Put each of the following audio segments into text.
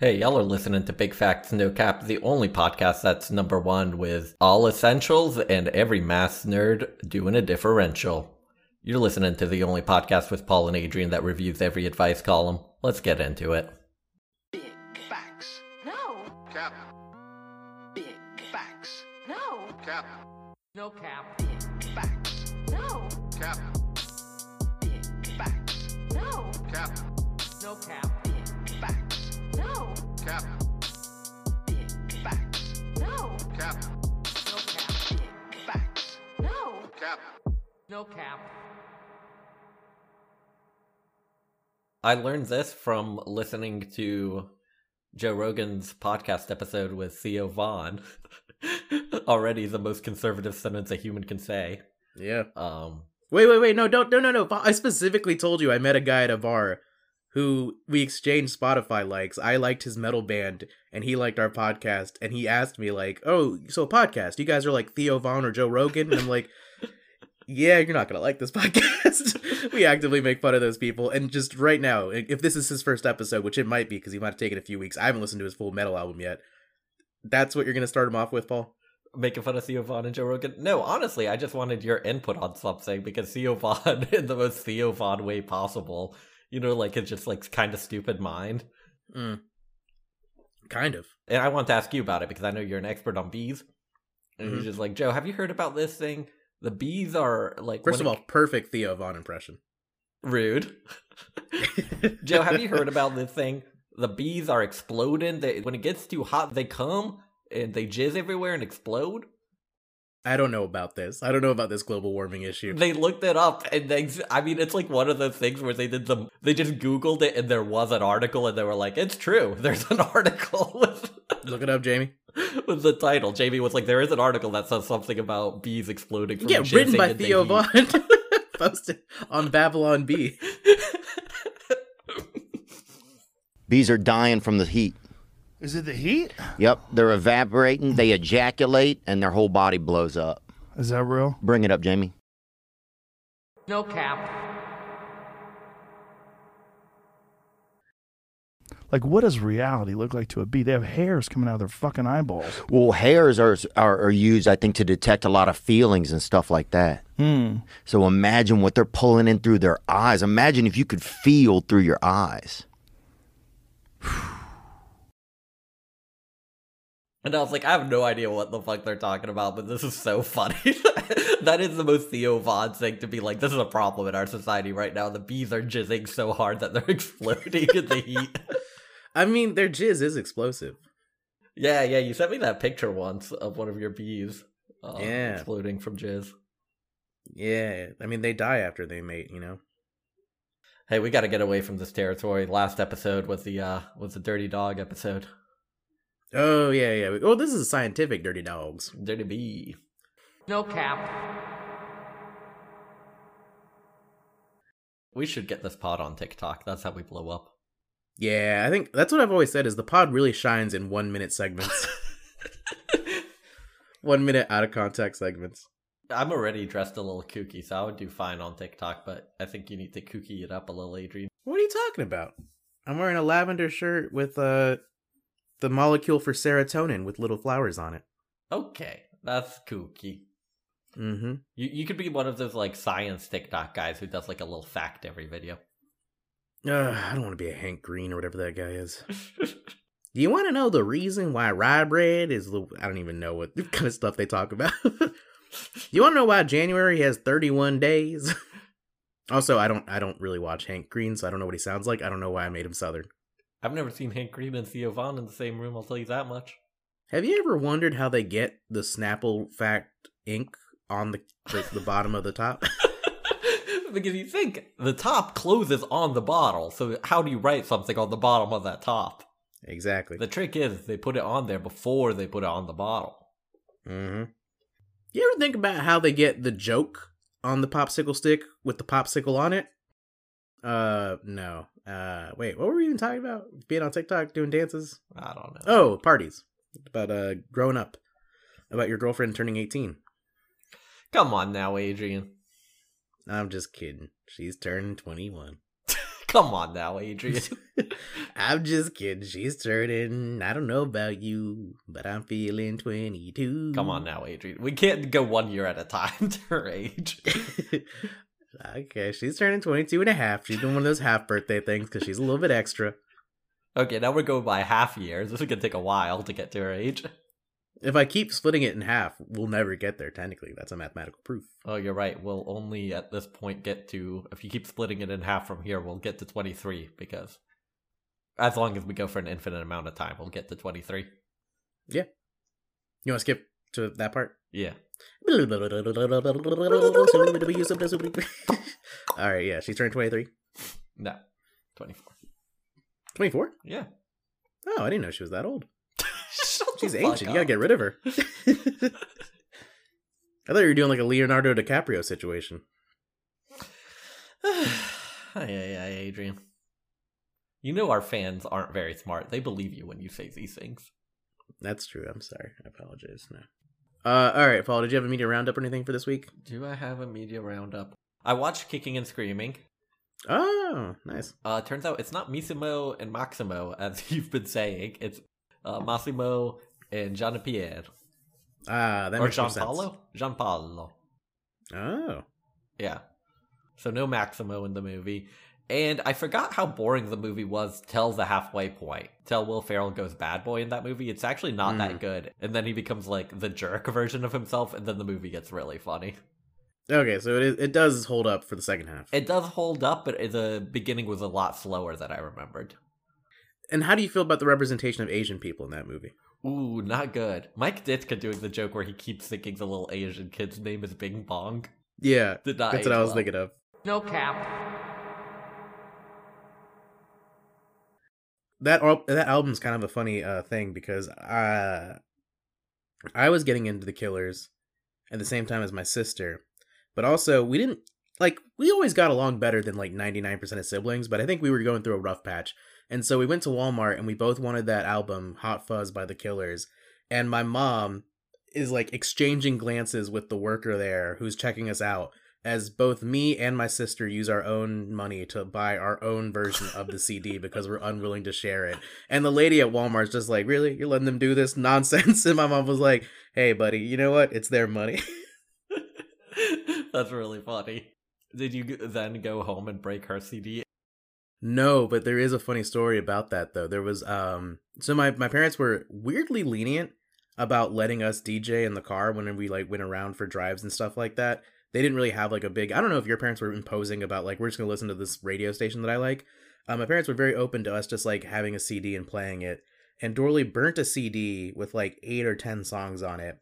Hey, y'all are listening to Big Facts No Cap, the only podcast that's number one with all essentials and every math nerd doing a differential. You're listening to the only podcast with Paul and Adrian that reviews every advice column. Let's get into it. Big Facts No Cap. Big Facts No Cap. No Cap. Big Facts No Cap. Big Facts No Cap. No Cap. Big Facts. No cap. Big facts. No cap. No cap. Big facts. No cap. No cap. I learned this from listening to Joe Rogan's podcast episode with Theo Von. Already the most conservative sentence a human can say. Yeah. Wait. No. I specifically told you I met a guy at a bar who we exchanged Spotify likes. I liked his metal band, and he liked our podcast, and he asked me, like, oh, so podcast, you guys are like Theo Von or Joe Rogan? And I'm like, yeah, you're not going to like this podcast. We actively make fun of those people, and just right now, if this is his first episode, which it might be, because he might have taken a few weeks, I haven't listened to his full metal album yet, that's what you're going to start him off with, Paul? Making fun of Theo Von and Joe Rogan? No, honestly, I just wanted your input on something, because Theo Von, in the most Theo Von way possible, you know, like, it's just, like, kind of stupid mind. Mm. Kind of. And I want to ask you about it, because I know you're an expert on bees. And he's just like, Joe, have you heard about this thing? The bees are, like... First of all, perfect Theo Von impression. Rude. Joe, have you heard about this thing? The bees are exploding. When it gets too hot, they come, and they jizz everywhere and explode. I don't know about this. I don't know about this global warming issue. They looked it up, and it's like one of those things where they just Googled it, and there was an article, and they were like, it's true. There's an article. Look it up, Jamie. With the title. Jamie was like, there is an article that says something about bees exploding from jizzing. Yeah, written by Theo Von. Posted on Babylon Bee. Bees are dying from the heat. Is it the heat? Yep, they're evaporating, they ejaculate, and their whole body blows up. Is that real? Bring it up, Jamie. No cap. Like, what does reality look like to a bee? They have hairs coming out of their fucking eyeballs. Well, hairs are used, I think, to detect a lot of feelings and stuff like that. Mm. So imagine what they're pulling in through their eyes. Imagine if you could feel through your eyes. And I was like, I have no idea what the fuck they're talking about, but this is so funny. That is the most Theo Von thing, to be like, this is a problem in our society right now. The bees are jizzing so hard that they're exploding in the heat. I mean, their jizz is explosive. Yeah, you sent me that picture once of one of your bees exploding from jizz. Yeah, I mean, they die after they mate, you know? Hey, we gotta get away from this territory. Last episode was the Dirty Dog episode. Oh, yeah. Well, this is scientific Dirty Dogs. Dirty Bee. No cap. We should get this pod on TikTok. That's how we blow up. Yeah, I think that's what I've always said, is the pod really shines in 1 minute segments. 1 minute out of context segments. I'm already dressed a little kooky, so I would do fine on TikTok, but I think you need to kooky it up a little, Adrian. What are you talking about? I'm wearing a lavender shirt with the molecule for serotonin with little flowers on it. Okay, that's kooky. Mm-hmm. You could be one of those, like, science TikTok guys who does, like, a little fact every video. I don't want to be a Hank Green or whatever that guy is. Do you want to know the reason why rye bread is... I don't even know what kind of stuff they talk about. Do you want to know why January has 31 days? Also, I don't really watch Hank Green, so I don't know what he sounds like. I don't know why I made him Southern. I've never seen Hank Green and Theo Von in the same room, I'll tell you that much. Have you ever wondered how they get the Snapple fact ink on the bottom of the top? Because you think the top closes on the bottle, so how do you write something on the bottom of that top? Exactly. The trick is they put it on there before they put it on the bottle. Mm-hmm. You ever think about how they get the joke on the popsicle stick with the popsicle on it? No. Wait, what were we even talking about? Being on TikTok, doing dances? I don't know. Oh, parties. About growing up. About your girlfriend turning 18. Come on now, Adrian. I'm just kidding. She's turning 21. Come on now, Adrian. I'm just kidding. She's turning, I don't know about you, but I'm feeling 22. Come on now, Adrian. We can't go 1 year at a time to her age. Okay, she's turning 22 and a half. She's doing one of those half birthday things because she's a little bit extra. Okay, now we're going by half years. This is going to take a while to get to her age. If I keep splitting it in half, we'll never get there, technically. That's a mathematical proof. Oh, you're right. We'll only at this point get to, if you keep splitting it in half from here, we'll get to 23, because as long as we go for an infinite amount of time, we'll get to 23. Yeah. You want to skip to that part? Yeah. All right, yeah. She's turned 23? No. 24. 24? Yeah. Oh, I didn't know she was that old. She's ancient. You gotta get rid of her. I thought you were doing like a Leonardo DiCaprio situation. Ay, Adrian. You know our fans aren't very smart. They believe you when you say these things. That's true. I'm sorry. I apologize. No. All right, Paul, did you have a media roundup or anything for this week? Do I have a media roundup? I watched Kicking and Screaming. Oh, nice. Turns out it's not Massimo and Maximo, as you've been saying. It's Massimo and Jean-Pierre. That makes sense. Or Gianpaolo? Gianpaolo. Oh. Yeah. So no Maximo in the movie. And I forgot how boring the movie was till the halfway point. Till Will Ferrell goes bad boy in that movie. It's actually not that good. And then he becomes like the jerk version of himself, and then the movie gets really funny. Okay, so it does hold up for the second half. It does hold up, but the beginning was a lot slower than I remembered. And how do you feel about the representation of Asian people in that movie? Ooh, not good. Mike Ditka doing the joke where he keeps thinking the little Asian kid's name is Bing Bong. Yeah, that's what I was thinking of. No cap. That album's kind of a funny thing because I was getting into the Killers at the same time as my sister. But also, we always got along better than like 99% of siblings, but I think we were going through a rough patch. And so we went to Walmart and we both wanted that album, Hot Fuzz by the Killers. And my mom is like exchanging glances with the worker there who's checking us out as both me and my sister use our own money to buy our own version of the CD because we're unwilling to share it. And the lady at Walmart's just like, really? You're letting them do this nonsense? And my mom was like, hey, buddy, you know what? It's their money. That's really funny. Did you then go home and break her CD? No, but there is a funny story about that, though. There was, so my parents were weirdly lenient about letting us DJ in the car when we, like, went around for drives and stuff like that. They didn't really have, like, a big, I don't know if your parents were imposing about, like, we're just gonna listen to this radio station that I like. My parents were very open to us just, like, having a CD and playing it. And Dorley burnt a CD with, like, 8 or 10 songs on it.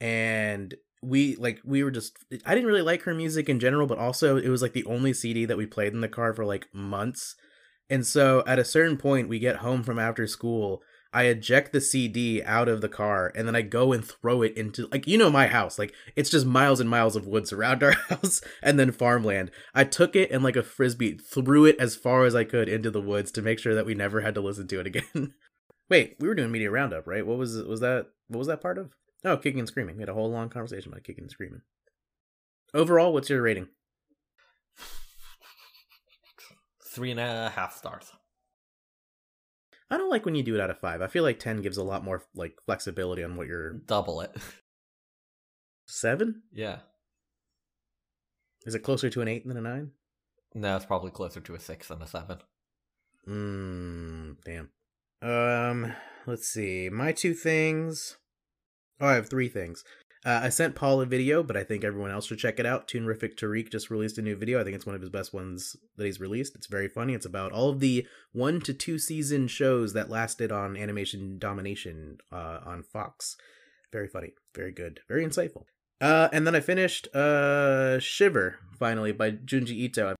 And we were just, I didn't really like her music in general, but also it was like the only CD that we played in the car for like months. And so at a certain point we get home from after school, I eject the CD out of the car and then I go and throw it into, like, you know, my house, like it's just miles and miles of woods around our house and then farmland. I took it and like a frisbee threw it as far as I could into the woods to make sure that we never had to listen to it again. Wait, we were doing media roundup, right? What was that part of? Oh, Kicking and Screaming. We had a whole long conversation about Kicking and Screaming. Overall, what's your rating? 3.5 stars. I don't like when you do it out of 5. I feel like 10 gives a lot more like flexibility on what you're... Double it. 7? Yeah. Is it closer to an 8 than a 9? No, it's probably closer to a 6 than a 7. Damn. Let's see. My two things... Oh, I have three things. I sent Paul a video, but I think everyone else should check it out. Toonrific Tariq just released a new video. I think it's one of his best ones that he's released. It's very funny. It's about all of the 1 to 2 season shows that lasted on Animation Domination on Fox. Very funny. Very good. Very insightful. And then I finished Shiver, finally, by Junji Ito.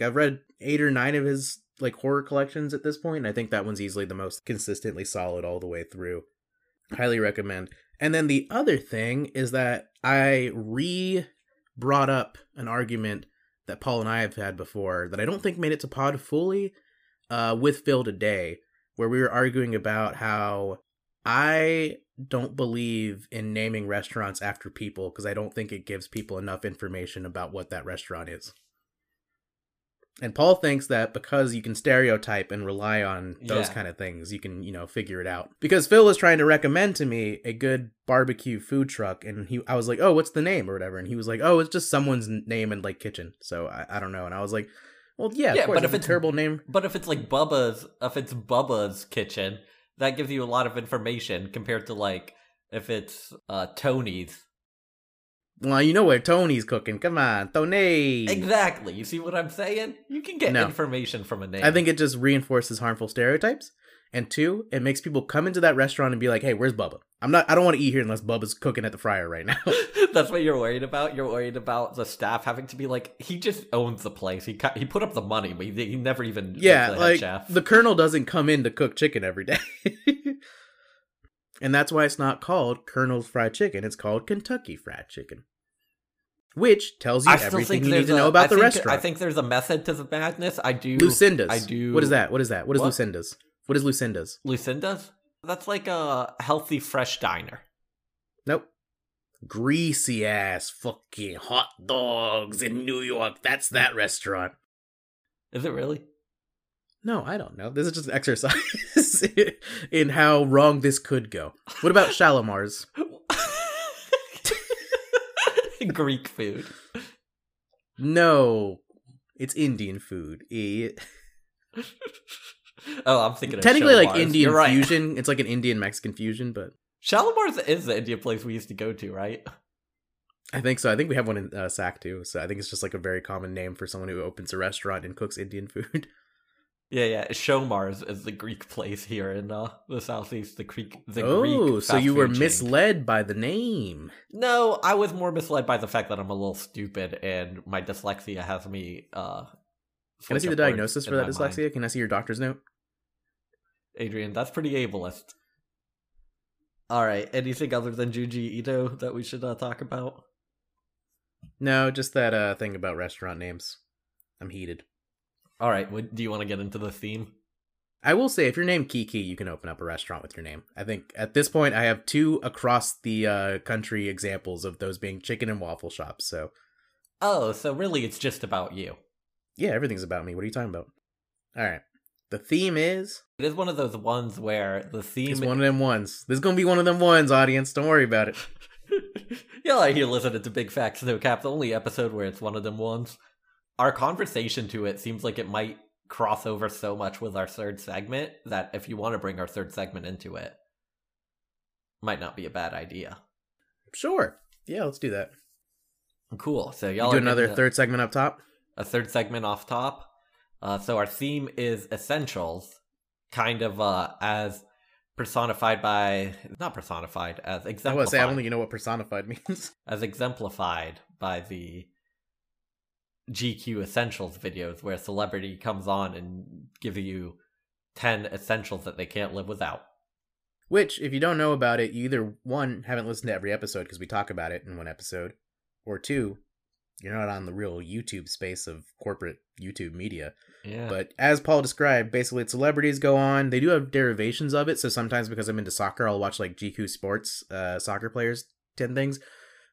I've read 8 or 9 of his like horror collections at this point, and I think that one's easily the most consistently solid all the way through. Highly recommend. And then the other thing is that I brought up an argument that Paul and I have had before that I don't think made it to pod fully with Phil today, where we were arguing about how I don't believe in naming restaurants after people because I don't think it gives people enough information about what that restaurant is. And Paul thinks that because you can stereotype and rely on those kind of things, you can, you know, figure it out. Because Phil was trying to recommend to me a good barbecue food truck, and I was like, oh, what's the name or whatever? And he was like, oh, it's just someone's name and, like, kitchen. So I don't know. And I was like, well, yeah, of course, but if it's a terrible name. But if it's, like, Bubba's kitchen, that gives you a lot of information compared to, like, if it's Tony's. Well, you know what Tony's cooking. Come on, Tony. Exactly. You see what I'm saying? You can get information from a name. I think it just reinforces harmful stereotypes. And two, it makes people come into that restaurant and be like, hey, where's Bubba? I don't want to eat here unless Bubba's cooking at the fryer right now. That's what you're worried about? You're worried about the staff having to be like, he just owns the place. He put up the money, but he never even... Yeah, like, chef. The Colonel doesn't come in to cook chicken every day. And that's why it's not called Colonel's Fried Chicken. It's called Kentucky Fried Chicken. Which tells you everything you need to know about the restaurant. I think there's a method to the madness. I do. Lucinda's. I do. What is that? What is Lucinda's? What is Lucinda's? Lucinda's? That's like a healthy, fresh diner. Nope. Greasy ass fucking hot dogs in New York. That's that restaurant. Is it really? No, I don't know. This is just an exercise in how wrong this could go. What about Shalimar's? Greek food. No, it's Indian food. Oh, I'm thinking of technically Shalimar's. Like Indian fusion. It's like an Indian-Mexican fusion, but... Shalimar's is the Indian place we used to go to, right? I think so. I think we have one in Sac, too. So I think it's just like a very common name for someone who opens a restaurant and cooks Indian food. Yeah. Shomar's is the Greek place here in the Southeast. The Greek. Oh, so you were misled by the name. No, I was more misled by the fact that I'm a little stupid and my dyslexia has me... Can I see the diagnosis for that dyslexia? Mind. Can I see your doctor's note? Adrian, that's pretty ableist. All right, anything other than Junji Ito that we should talk about? No, just that thing about restaurant names. I'm heated. All right, do you want to get into the theme? I will say, if you're named Kiki, you can open up a restaurant with your name. I think at this point, I have two across the country examples of those being chicken and waffle shops. So, so really, it's just about you. Yeah, everything's about me. What are you talking about? All right. The theme is... It is one of those ones where the theme... It's one of them ones. This is going to be one of them ones, audience. Don't worry about it. Y'all are here listening to Big Facts No Cap, the only episode where it's one of them ones. Our conversation to it seems like it might cross over so much with our third segment that if you want to bring our third segment into it, might not be a bad idea. Sure. Yeah, let's do that. Cool. So y'all do another third segment up top? A third segment off top. So our theme is essentials, kind of as personified by, not personified, as exemplified. I was going to say, I don't think you know what personified means. As exemplified by the GQ essentials videos where a celebrity comes on and gives you 10 essentials that they can't live without. Which, if you don't know about it, you either, one, haven't listened to every episode because we talk about it in one episode, or two, you're not on the real YouTube space of corporate YouTube media. Yeah. But as Paul described, basically celebrities go on. They do have derivations of it. So sometimes because I'm into soccer, I'll watch like GQ Sports, soccer players, 10 things.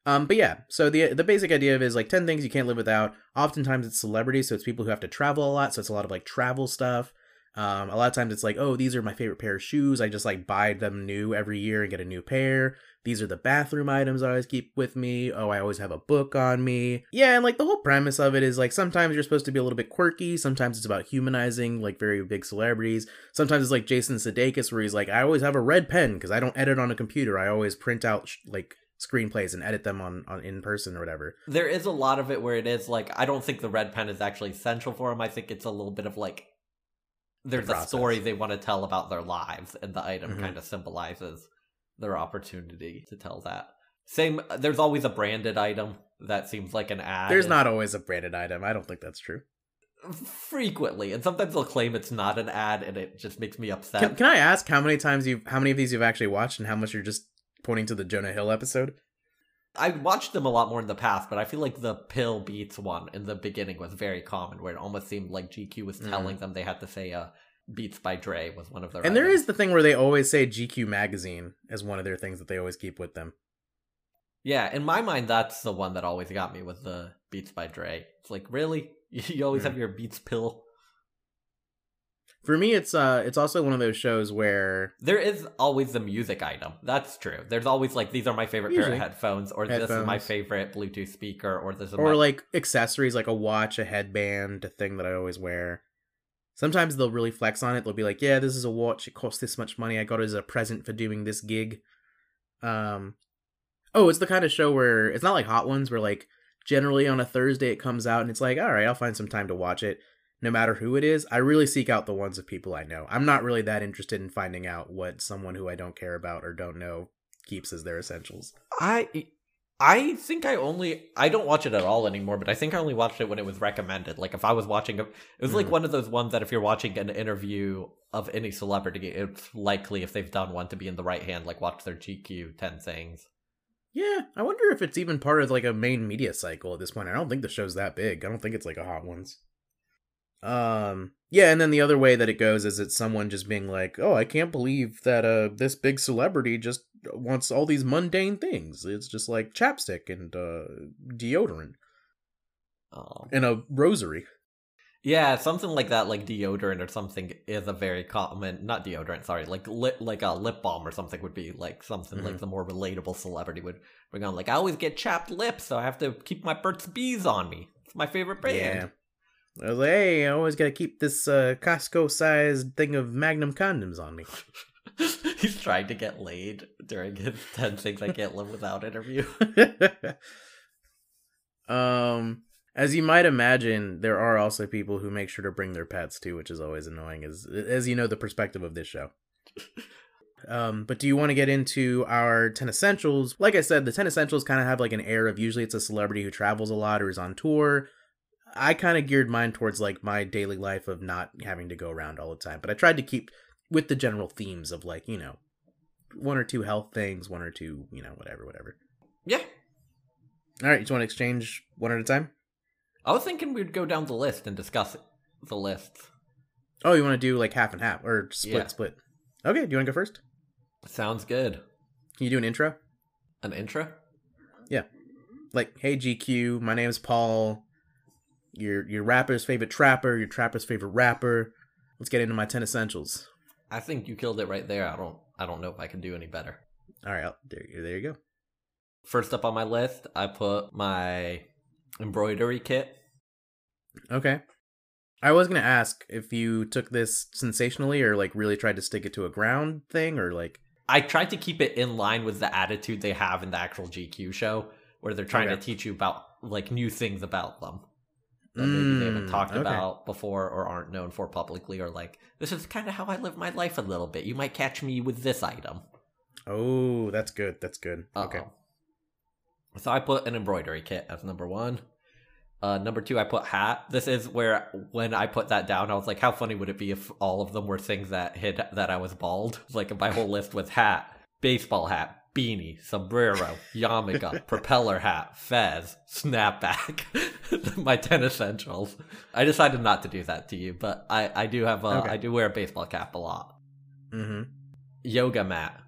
But yeah, so the basic idea of it is like 10 things you can't live without. Oftentimes it's celebrities. So it's people who have to travel a lot. So it's a lot of like travel stuff. A lot of times it's like, oh, these are my favorite pair of shoes. I just like buy them new every year and get a new pair. These are the bathroom items I always keep with me. Oh, I always have a book on me. Yeah, and like the whole premise of it is like sometimes you're supposed to be a little bit quirky. Sometimes it's about humanizing like very big celebrities. Sometimes it's like Jason Sudeikis where he's like, I always have a red pen because I don't edit on a computer. I always print out like screenplays and edit them on in person or whatever. There is a lot of it where it is like, I don't think the red pen is actually essential for him. I think it's a little bit of like, there's a story they want to tell about their lives and the item kind of symbolizes their opportunity to tell that. Same, there's always a branded item that seems like an ad. There's not always a branded item. I don't think that's true. Frequently, and sometimes they'll claim it's not an ad, and it just makes me upset. Can I ask how many of these you've actually watched, and how much you're just pointing to the Jonah Hill episode? I watched them a lot more in the past, but I feel like the Pill Beats one in the beginning was very common, where it almost seemed like GQ was telling them they had to say Beats by Dre was one of their items. There is the thing where they always say GQ Magazine as one of their things that they always keep with them. Yeah, in my mind, that's the one that always got me with the Beats by Dre. It's like, really? You always have your Beats pill. For me, it's also one of those shows where there is always the music item. That's true. There's always like, these are my favorite pair of headphones, or this is my favorite Bluetooth speaker, or this is or like accessories, like a watch, a headband, a thing that I always wear. Sometimes they'll really flex on it. They'll be like, yeah, this is a watch. It costs this much money. I got it as a present for doing this gig. Oh, it's the kind of show where it's not like Hot Ones, where like generally on a Thursday it comes out and it's like, all right, I'll find some time to watch it. No matter who it is, I really seek out the ones of people I know. I'm not really that interested in finding out what someone who I don't care about or don't know keeps as their essentials. I think I don't watch it at all anymore, but I think I only watched it when it was recommended. Like if I was watching, it was like one of those ones that if you're watching an interview of any celebrity, it's likely if they've done one to be in the right hand, like watch their GQ 10 things. Yeah, I wonder if it's even part of like a main media cycle at this point. I don't think the show's that big. I don't think it's like a Hot Ones. Yeah, and then the other way that it goes is it's someone just being like, oh, I can't believe that this big celebrity just wants all these mundane things. It's just like chapstick and deodorant and a rosary. Yeah, something like that, like deodorant or something is a very common, not deodorant, sorry, like a lip balm or something would be like something like the more relatable celebrity would bring on. Like, I always get chapped lips, so I have to keep my Burt's Bees on me. It's my favorite brand. Yeah. I was like, hey, I always gotta keep this Costco-sized thing of Magnum condoms on me. He's trying to get laid during his 10 Things I Can't Live Without interview. As you might imagine, there are also people who make sure to bring their pets too, which is always annoying, as you know the perspective of this show. But do you want to get into our 10 Essentials? Like I said, the 10 Essentials kind of have like an air of usually it's a celebrity who travels a lot or is on tour. I kind of geared mine towards like my daily life of not having to go around all the time, but I tried to keep with the general themes of like, you know, one or two health things, one or two, you know, whatever. Yeah. All right. You just want to exchange one at a time? I was thinking we'd go down the list and discuss the lists. Oh, you want to do like half and half or split? Okay. Do you want to go first? Sounds good. Can you do an intro? An intro? Yeah. Like, hey, GQ, my name's Paul. Your rapper's favorite trapper, your trapper's favorite rapper. Let's get into my 10 essentials. I think you killed it right there. I don't know if I can do any better. All right, there you go. First up on my list, I put my embroidery kit. Okay. I was going to ask if you took this sensationally or like really tried to stick it to a ground thing or like... I tried to keep it in line with the attitude they have in the actual GQ show where they're trying to teach you about like new things about them. That maybe they haven't talked about before or aren't known for publicly, or like, this is kind of how I live my life a little bit. You might catch me with this item. Oh, that's good. That's good. Okay. So I put an embroidery kit as number one. Number two, I put hat. This is where when I put that down, I was like, how funny would it be if all of them were things that hid that I was bald? Like my whole list was hat, baseball hat, beanie, sombrero, yarmulke, propeller hat, fez, snapback. My 10 essentials. I decided not to do that to you, but I do have a I do wear a baseball cap a lot. Mm-hmm. Yoga mat.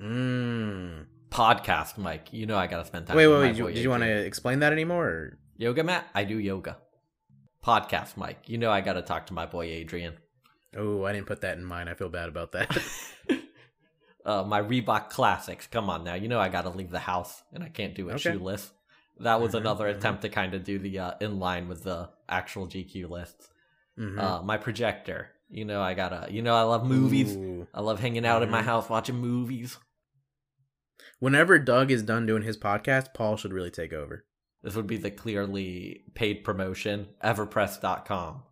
Podcast mic. You know I gotta spend time. Wait. Do you want to explain that anymore? Or? Yoga mat. I do yoga. Podcast mic. You know I gotta talk to my boy Adrian. Oh, I didn't put that in mine. I feel bad about that. My Reebok Classics. Come on now. You know I gotta leave the house and I can't do it shoeless. That was another attempt to kind of do the in line with the actual GQ lists. My projector. You know, I love movies. Ooh. I love hanging out in my house watching movies. Whenever Doug is done doing his podcast, Paul should really take over. This would be the clearly paid promotion. Everpress.com.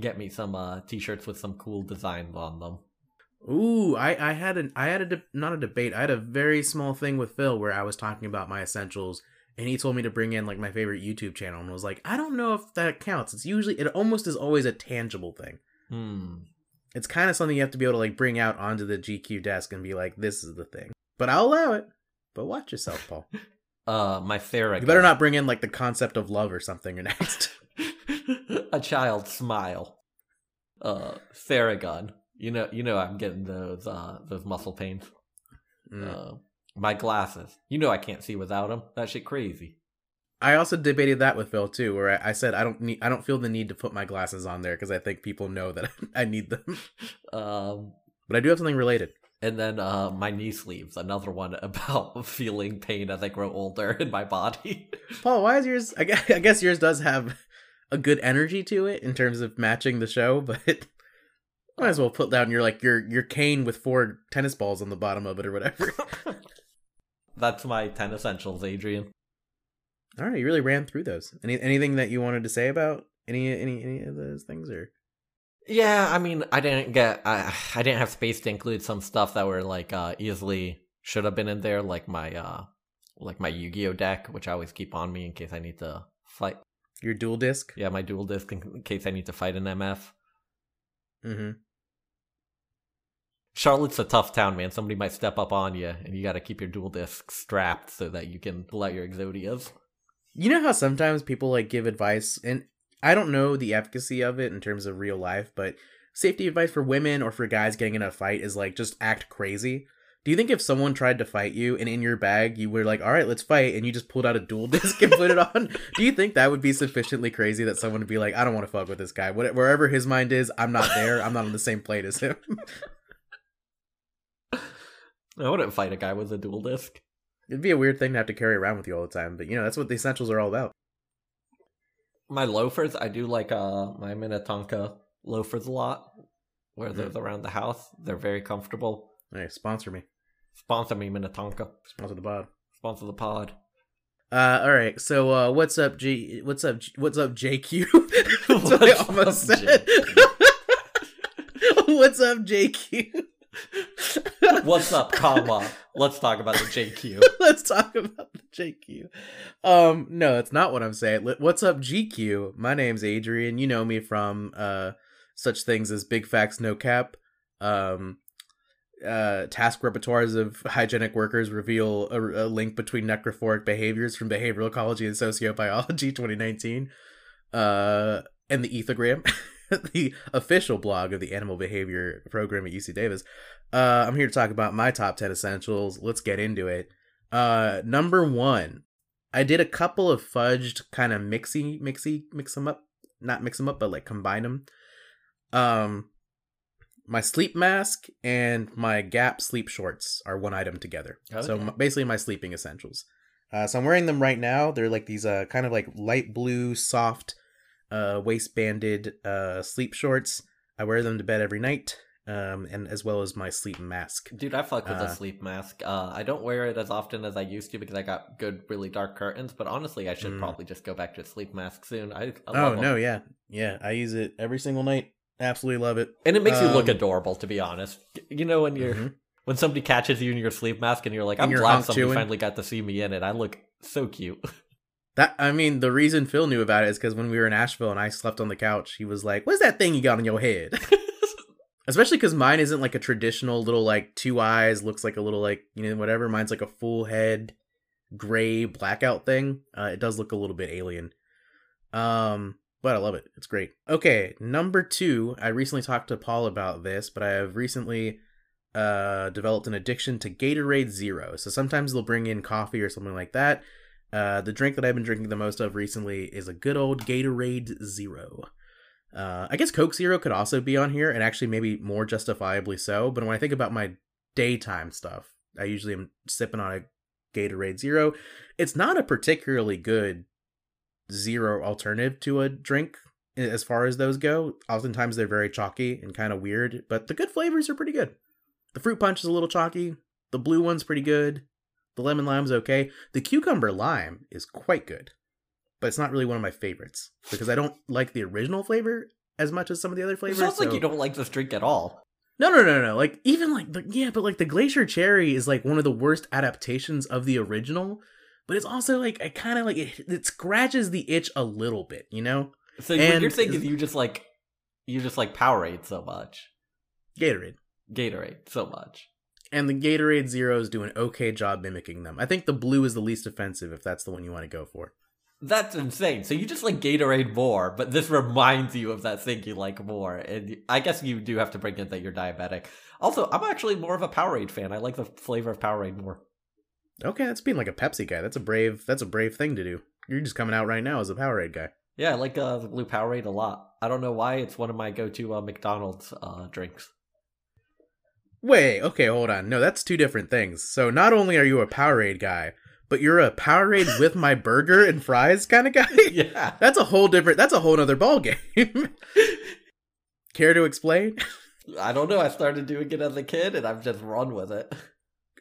Get me some t-shirts with some cool designs on them. Ooh, I had a very small thing with Phil where I was talking about my essentials. And he told me to bring in, like, my favorite YouTube channel. And was like, I don't know if that counts. It almost is always a tangible thing. It's kind of something you have to be able to, like, bring out onto the GQ desk and be like, this is the thing. But I'll allow it. But watch yourself, Paul. My Theragun. You better not bring in, like, the concept of love or something next. A child's smile. Theragun. You know I'm getting those muscle pains. My glasses. You know I can't see without them. That shit crazy. I also debated that with Phil too, where I said I don't feel the need to put my glasses on there because I think people know that I need them. But I do have something related. And then my knee sleeves, another one about feeling pain as I grow older in my body. Paul, why is yours? I guess yours does have a good energy to it in terms of matching the show, but might as well put down your cane with 4 tennis balls on the bottom of it or whatever. That's my 10 essentials, Adrian. All right, you really ran through those. Anything that you wanted to say about any of those things, or? Yeah, I mean, I didn't have space to include some stuff that were like easily should have been in there, like my Yu-Gi-Oh deck, which I always keep on me in case I need to fight. Your dual disc? Yeah, my dual disc in case I need to fight an MF. Mm-hmm. Charlotte's a tough town, man. Somebody might step up on you, and you got to keep your dual disc strapped so that you can pull out your Exodias. You know how sometimes people like give advice, and I don't know the efficacy of it in terms of real life, but safety advice for women or for guys getting in a fight is like, just act crazy. Do you think if someone tried to fight you and in your bag, you were like, all right, let's fight, and you just pulled out a dual disc and put it on? Do you think that would be sufficiently crazy that someone would be like, I don't want to fuck with this guy. Wherever his mind is, I'm not there. I'm not on the same plane as him. I wouldn't fight a guy with a dual disc. It'd be a weird thing to have to carry around with you all the time, but you know, that's what the essentials are all about. My loafers, I do like my Minnetonka loafers a lot. Wear those around the house. They're very comfortable. Hey, sponsor me. Sponsor me, Minnetonka. Sponsor the pod. Sponsor the pod. All right. So what's up, G? What's up, JQ? That's what I almost said. What's up, JQ? What's up, comma? Let's talk about the JQ. Let's talk about the JQ. No, that's not what I'm saying. What's up, GQ? My name's Adrian. You know me from such things as Big Facts No Cap. Task repertoires of hygienic workers reveal a link between necrophoric behaviors from Behavioral Ecology and Sociobiology 2019. And the Ethogram. The official blog of the Animal Behavior Program at UC Davis. I'm here to talk about my top 10 essentials. Let's get into it. Number 1, I did a couple of fudged kind of mix them up, not mix them up, but like combine them. My sleep mask and my Gap sleep shorts are one item together. Oh, so yeah. Basically my sleeping essentials. So I'm wearing them right now. They're like these kind of like light blue, soft, waistbanded sleep shorts. I wear them to bed every night, and as well as my sleep mask. Dude, I fuck with the sleep mask. I don't wear it as often as I used to because I got good, really dark curtains, but honestly, I should probably just go back to sleep mask soon. Yeah. I use it every single night. Absolutely love it. And it makes you look adorable, to be honest. You know, when you're when somebody catches you in your sleep mask and you're like, I'm glad somebody finally got to see me in it. I look so cute. That, I mean, the reason Phil knew about it is because when we were in Asheville and I slept on the couch, he was like, what's that thing you got on your head? Especially because mine isn't like a traditional little like 2 eyes, looks like a little like, you know, whatever. Mine's like a full head gray blackout thing. It does look a little bit alien. But I love it. It's great. Okay, number 2. I recently talked to Paul about this, but I have recently developed an addiction to Gatorade Zero. So sometimes they'll bring in coffee or something like that. The drink that I've been drinking the most of recently is a good old Gatorade Zero. I guess Coke Zero could also be on here, and actually maybe more justifiably so. But when I think about my daytime stuff, I usually am sipping on a Gatorade Zero. It's not a particularly good zero alternative to a drink as far as those go. Oftentimes they're very chalky and kind of weird, but the good flavors are pretty good. The fruit punch is a little chalky. The blue one's pretty good. The lemon lime's okay. The cucumber lime is quite good, but it's not really one of my favorites because I don't like the original flavor as much as some of the other flavors. It sounds like you don't like this drink at all. No. Like even like, but the Glacier Cherry is like one of the worst adaptations of the original. But it's also like I kind of like it scratches the itch a little bit, you know. So and what you're saying is you just like Powerade so much, Gatorade so much. And the Gatorade Zeros do an okay job mimicking them. I think the blue is the least offensive if that's the one you want to go for. That's insane. So you just like Gatorade more, but this reminds you of that thing you like more. And I guess you do have to bring in that you're diabetic. Also, I'm actually more of a Powerade fan. I like the flavor of Powerade more. Okay, that's being like a Pepsi guy. That's a brave thing to do. You're just coming out right now as a Powerade guy. Yeah, I like the blue Powerade a lot. I don't know why. It's one of my go-to McDonald's drinks. Wait, okay, hold on. No, that's two different things. So not only are you a Powerade guy, but you're a Powerade with my burger and fries kind of guy? Yeah. That's a whole other ballgame. Care to explain? I don't know. I started doing it as a kid, and I've just run with it.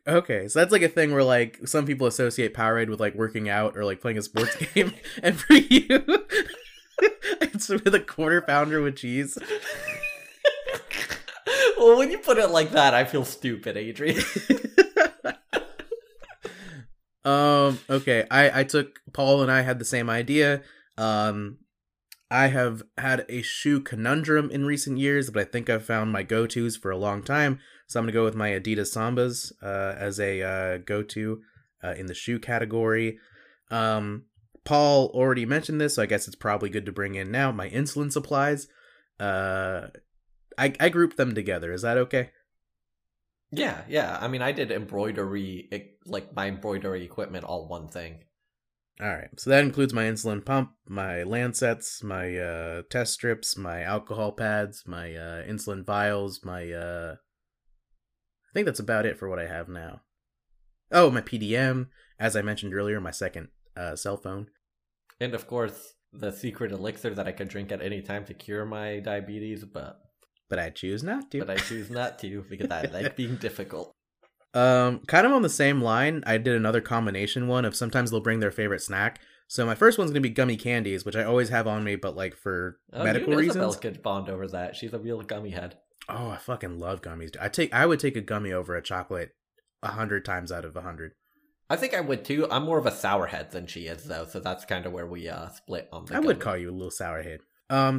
Okay, so that's like a thing where like some people associate Powerade with like working out or like playing a sports game, and for you, it's with a quarter pounder with cheese. Well, when you put it like that, I feel stupid, Adrian. Okay, I took Paul and I had the same idea. I have had a shoe conundrum in recent years, but I think I've found my go-tos for a long time. So I'm going to go with my Adidas Sambas as a go-to in the shoe category. Paul already mentioned this, so I guess it's probably good to bring in now. My insulin supplies. I grouped them together. Is that okay? Yeah. I mean, I did embroidery, like my embroidery equipment, all one thing. All right, so that includes my insulin pump, my Lancets, my test strips, my alcohol pads, my insulin vials, my... I think that's about it for what I have now. Oh, my PDM, as I mentioned earlier, my second cell phone. And, of course, the secret elixir that I could drink at any time to cure my diabetes, But I choose not to. But I choose not to, because I like being difficult. Kind of on the same line, I did another combination one of sometimes they'll bring their favorite snack. So my first one's going to be gummy candies, which I always have on me, but like for medical reasons. Isabel could bond over that. She's a real gummy head. Oh, I fucking love gummies. I would take a gummy over a chocolate 100 times out of 100. I think I would too. I'm more of a sour head than she is though. So that's kind of where we split on the I gummy. Would call you a little sour head.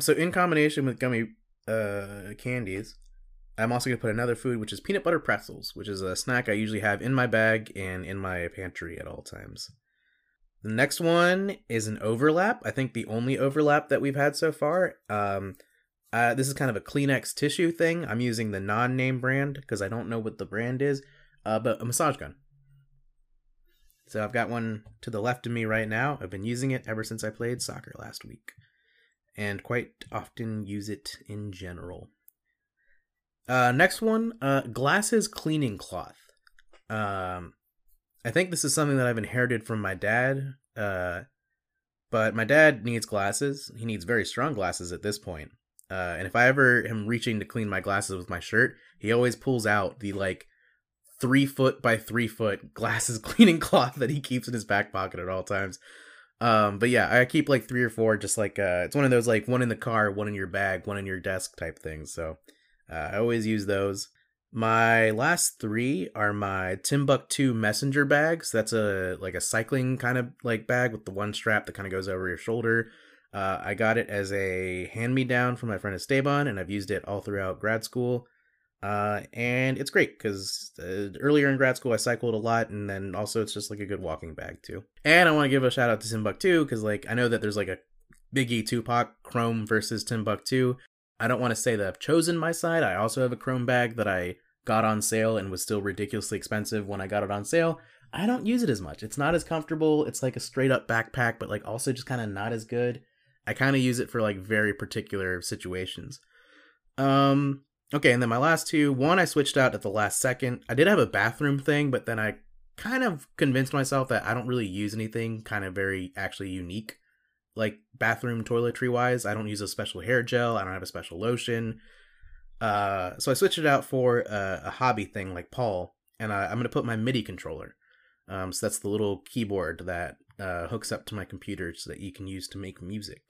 So in combination with gummy candies, I'm also going to put another food, which is peanut butter pretzels, which is a snack I usually have in my bag and in my pantry at all times. The next one is an overlap. I think the only overlap that we've had so far. This is kind of a Kleenex tissue thing. I'm using the non-name brand because I don't know what the brand is, but a massage gun. So I've got one to the left of me right now. I've been using it ever since I played soccer last week and quite often use it in general. Next one, glasses cleaning cloth. I think this is something that I've inherited from my dad, but my dad needs glasses. He needs very strong glasses at this point. And if I ever am reaching to clean my glasses with my shirt, he always pulls out the, 3-foot by 3-foot glasses cleaning cloth that he keeps in his back pocket at all times. But yeah, I keep, 3 or 4, just it's one of those, one in the car, one in your bag, one in your desk type things, so... I always use those. My last 3 are my Timbuk2 messenger bags. That's a cycling kind of bag with the one strap that kind of goes over your shoulder. I got it as a hand-me-down from my friend Esteban, and I've used it all throughout grad school. And it's great because earlier in grad school I cycled a lot, and then also it's just a good walking bag too. And I want to give a shout out to Timbuk2 because I know that there's a Biggie Tupac Chrome versus Timbuk2. I don't want to say that I've chosen my side. I also have a Chrome bag that I got on sale and was still ridiculously expensive when I got it on sale. I don't use it as much. It's not as comfortable. It's a straight up backpack, but also just kind of not as good. I kind of use it for very particular situations. Okay, and then my last 2. One I switched out at the last second. I did have a bathroom thing, but then I kind of convinced myself that I don't really use anything kind of very actually unique. Bathroom toiletry wise, I don't use a special hair gel. I don't have a special lotion. So I switched it out for a hobby thing like Paul, and I'm going to put my MIDI controller. So that's the little keyboard that hooks up to my computer so that you can use to make music.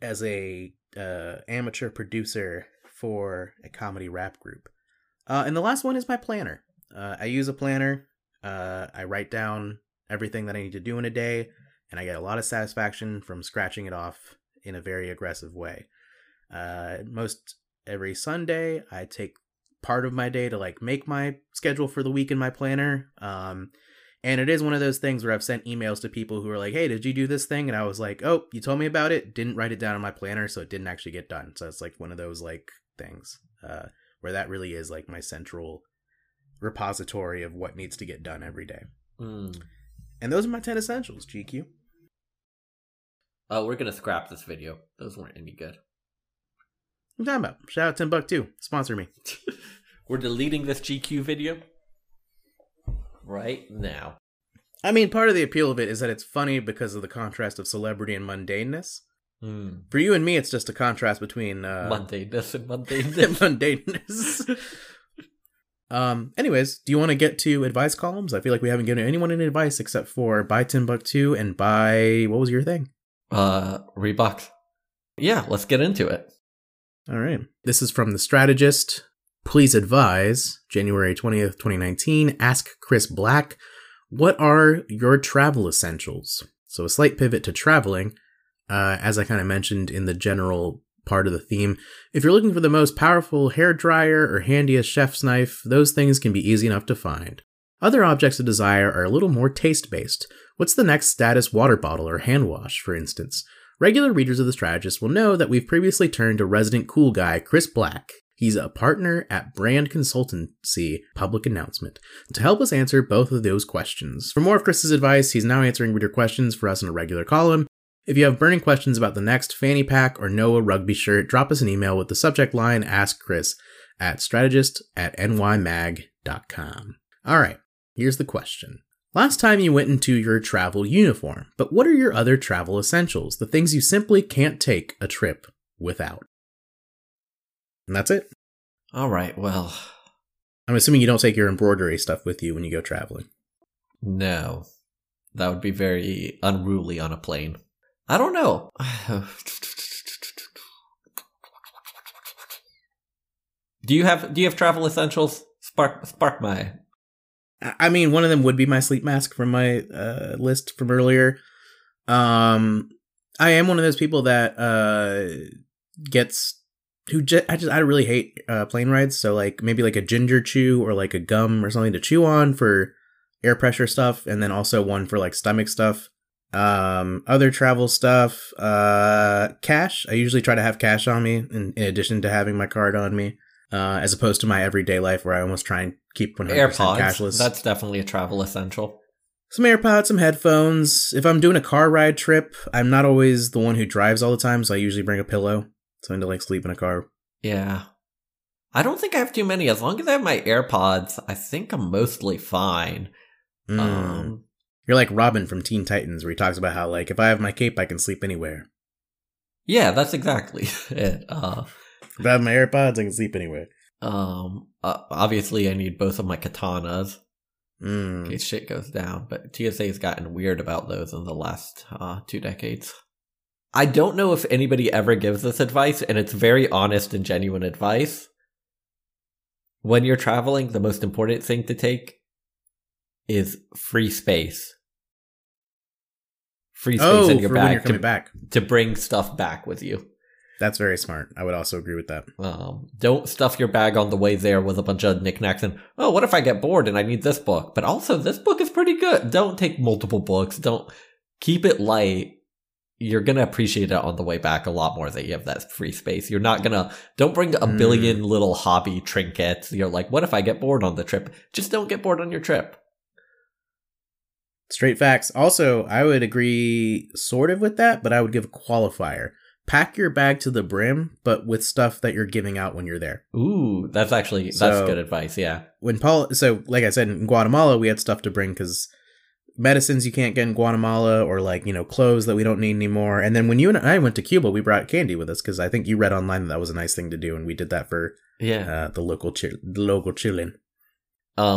As a amateur producer for a comedy rap group. And the last one is my planner. I use a planner. I write down everything that I need to do in a day. And I get a lot of satisfaction from scratching it off in a very aggressive way. Most every Sunday, I take part of my day to make my schedule for the week in my planner. And it is one of those things where I've sent emails to people who are like, hey, did you do this thing? And I was like, oh, you told me about it. Didn't write it down in my planner, so it didn't actually get done. So it's one of those things where that really is my central repository of what needs to get done every day. And those are my 10 essentials, GQ. Oh, we're going to scrap this video. Those weren't any good. What are you talking about? Shout out Timbuk2. Sponsor me. We're deleting this GQ video right now. I mean, part of the appeal of it is that it's funny because of the contrast of celebrity and mundaneness. Mm. For you and me, it's just a contrast between... mundaneness and mundaneness. Mundaneness. Anyways, do you want to get to advice columns? I feel like we haven't given anyone any advice except for buy Timbuk2 and buy... What was your thing? Reeboks. Yeah, let's get into it. All right. This is from The Strategist. Please advise, January 20th, 2019, ask Chris Black, what are your travel essentials? So a slight pivot to traveling, as I kind of mentioned in the general part of the theme. If you're looking for the most powerful hairdryer or handiest chef's knife, those things can be easy enough to find. Other objects of desire are a little more taste-based. What's the next status water bottle or hand wash, for instance? Regular readers of The Strategist will know that we've previously turned to resident cool guy Chris Black. He's a partner at brand consultancy Public Announcement to help us answer both of those questions. For more of Chris's advice, he's now answering reader questions for us in a regular column. If you have burning questions about the next fanny pack or Noah rugby shirt, drop us an email with the subject line Ask Chris at strategist@nymag.com. All right, here's the question. Last time you went into your travel uniform, but what are your other travel essentials? The things you simply can't take a trip without. And that's it. All right, well. I'm assuming you don't take your embroidery stuff with you when you go traveling. No. That would be very unruly on a plane. I don't know. Do you have travel essentials? Spark my... I mean, one of them would be my sleep mask from my list from earlier. I am one of those people that gets... I really hate plane rides, so like maybe like a ginger chew or like a gum or something to chew on for air pressure stuff, and then also one for like stomach stuff. Other travel stuff, cash. I usually try to have cash on me in addition to having my card on me, as opposed to my everyday life where I almost try and keep 100% AirPods, cashless. That's definitely a travel essential. Some AirPods, some headphones. If I'm doing a car ride trip, I'm not always the one who drives all the time, so I usually bring a pillow. Something to like sleep in a car. Yeah. I don't think I have too many. As long as I have my AirPods, I think I'm mostly fine. You're like Robin from Teen Titans where he talks about how like, if I have my cape, I can sleep anywhere. Yeah, that's exactly it. If I have my AirPods, I can sleep anywhere. Obviously, I need both of my katanas. In case shit goes down. But TSA's gotten weird about those in the last 2 decades. I don't know if anybody ever gives this advice, and it's very honest and genuine advice. When you're traveling, the most important thing to take is free space. Free space in your bag to bring stuff back with you. That's very smart. I would also agree with that. Don't stuff your bag on the way there with a bunch of knickknacks and, oh, what if I get bored and I need this book? But also, this book is pretty good. Don't take multiple books. Don't keep it light. You're going to appreciate it on the way back a lot more that you have that free space. You're not going to, don't bring a billion little hobby trinkets. You're like, what if I get bored on the trip? Just don't get bored on your trip. Straight facts. Also, I would agree sort of with that, but I would give a qualifier. Pack your bag to the brim, but with stuff that you're giving out when you're there. Ooh, that's actually, that's good advice. Yeah. So like I said, in Guatemala, we had stuff to bring because medicines you can't get in Guatemala, or like, you know, clothes that we don't need anymore. And then when you and I went to Cuba, we brought candy with us because I think you read online that was a nice thing to do, and we did that for the local children.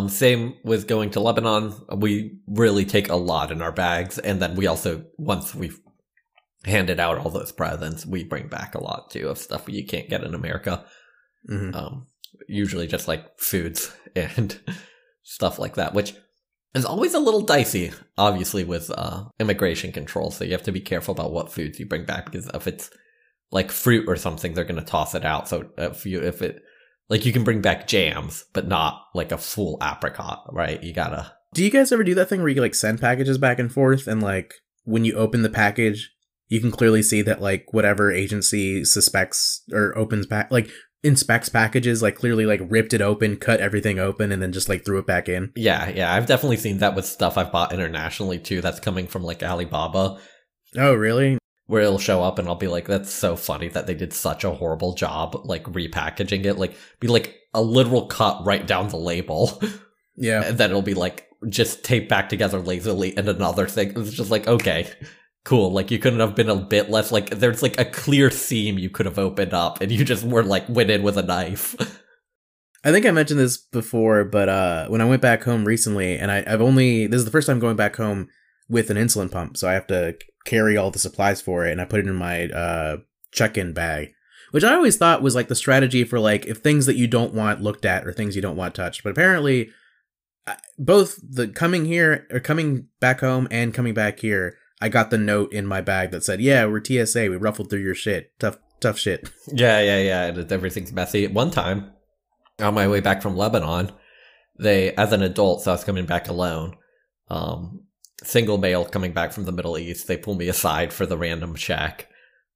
Same with going to Lebanon. We really take a lot in our bags, and then we also, once we've handed out all those presents, we bring back a lot too of stuff you can't get in America. Mm-hmm. Usually just like foods and stuff like that, which it's always a little dicey, obviously, with immigration control, so you have to be careful about what foods you bring back, because if it's like fruit or something, they're going to toss it out. So you can bring back jams, but not like a full apricot, right? Do you guys ever do that thing where you like send packages back and forth, and like when you open the package, you can clearly see that like whatever agency suspects or opens inspects packages, like clearly like ripped it open, cut everything open, and then just like threw it back in. Yeah, I've definitely seen that with stuff I've bought internationally too. That's coming from like Alibaba. Oh, really? where it'll show up and I'll be like, that's so funny that they did such a horrible job, like, repackaging it. Like, be like a literal cut right down the label. Yeah. And then it'll be like, just taped back together lazily and another thing. It's just like, okay, cool. Like, you couldn't have been a bit less, like, there's like a clear seam you could have opened up and you just were like, went in with a knife. I think I mentioned this before, but when I went back home recently, and this is the first time going back home with an insulin pump, so I have to carry all the supplies for it, and I put it in my check-in bag, which I always thought was like the strategy for like if things that you don't want looked at or things you don't want touched. But apparently, both the coming back home and coming back here, I got the note in my bag that said, "Yeah, we're TSA. We ruffled through your shit. Tough shit." Yeah. And everything's messy. One time, on my way back from Lebanon, they, as an adult, so I was coming back alone, single male coming back from the Middle East, they pull me aside for the random check.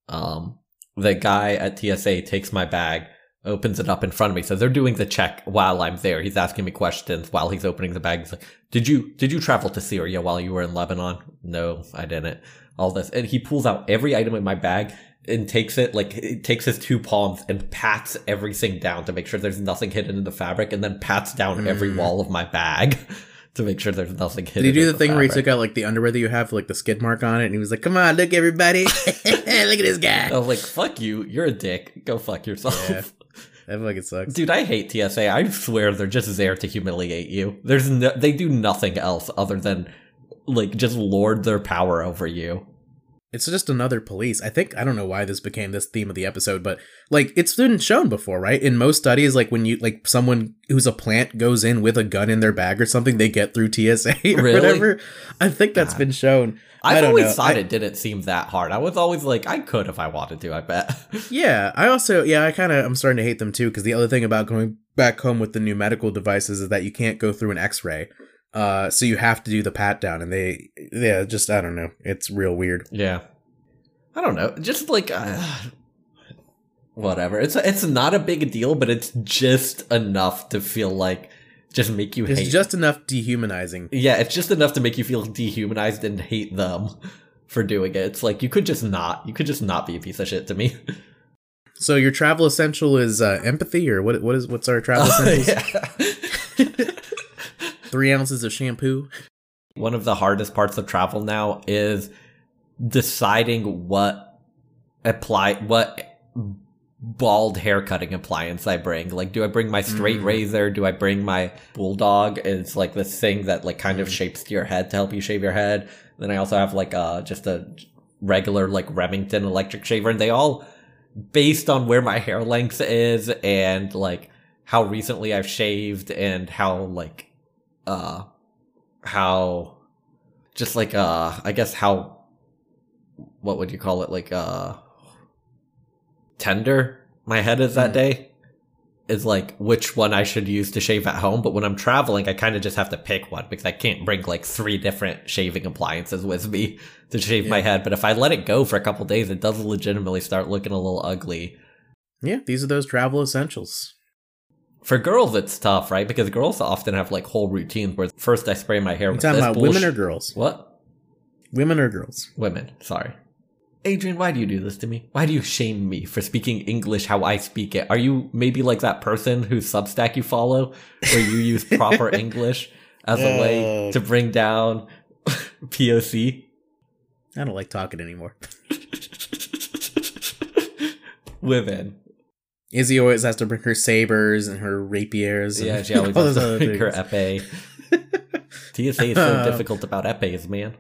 The guy at TSA takes my bag, opens it up in front of me. So they're doing the check while I'm there. He's asking me questions while he's opening the bag. He's like, did you travel to Syria while you were in Lebanon? No, I didn't. All this. And he pulls out every item in my bag and takes it, like, it takes his two palms and pats everything down to make sure there's nothing hidden in the fabric, and then pats down every wall of my bag to make sure there's nothing hidden. Did he do the thing fabric where he took out, like, the underwear that you have, like, the skid mark on it, and he was like, come on, look, everybody. Look at this guy. I was like, fuck you. You're a dick. Go fuck yourself. Yeah. That fucking sucks. Dude, I hate TSA. I swear they're just there to humiliate you. They do nothing else other than, like, just lord their power over you. It's just another police. I think, I don't know why this became this theme of the episode, but, like, it's been shown before, right? In most studies, like, when you, like, someone who's a plant goes in with a gun in their bag or something, they get through TSA or really? Whatever. I think that's been shown. I always thought it didn't seem that hard. I was always like, I could if I wanted to, I bet. Yeah. I'm starting to hate them too, because the other thing about going back home with the new medical devices is that you can't go through an x-ray. So you have to do the pat down, and I don't know. It's real weird. Yeah. I don't know. Just like, whatever. It's not a big deal, but it's just enough to feel like, just make you hate. It's just enough dehumanizing. Yeah, it's just enough to make you feel dehumanized and hate them for doing it. It's like, you could just not be a piece of shit to me. So your travel essential is empathy, or what's our travel essentials? Yeah. 3 ounces of shampoo. One of the hardest parts of travel now is deciding what bald haircutting appliance I bring. Like, do I bring my straight razor? Do I bring my bulldog? It's like this thing that, like, kind of shapes to your head to help you shave your head. And then I also have, like, just a regular, like, Remington electric shaver. And they all, based on where my hair length is and, like, how recently I've shaved and how, like, how tender my head is that day is, like, which one I should use to shave at home. But when I'm traveling, I kind of just have to pick one, because I can't bring, like, 3 different shaving appliances with me to shave my head. But if I let it go for a couple days, it does legitimately start looking a little ugly. Yeah, these are those travel essentials. For girls, it's tough, right? Because girls often have, like, whole routines where first I spray my hair with this bullshit. You're talking about women or girls? What? Women or girls? Women. Sorry. Adrian, why do you do this to me? Why do you shame me for speaking English how I speak it? Are you maybe like that person whose Substack you follow where you use proper English as a way to bring down POC? I don't like talking anymore. Women. Izzy always has to bring her sabers and her rapiers. And yeah, she always has to bring her epee. TSA is so difficult about epees, man.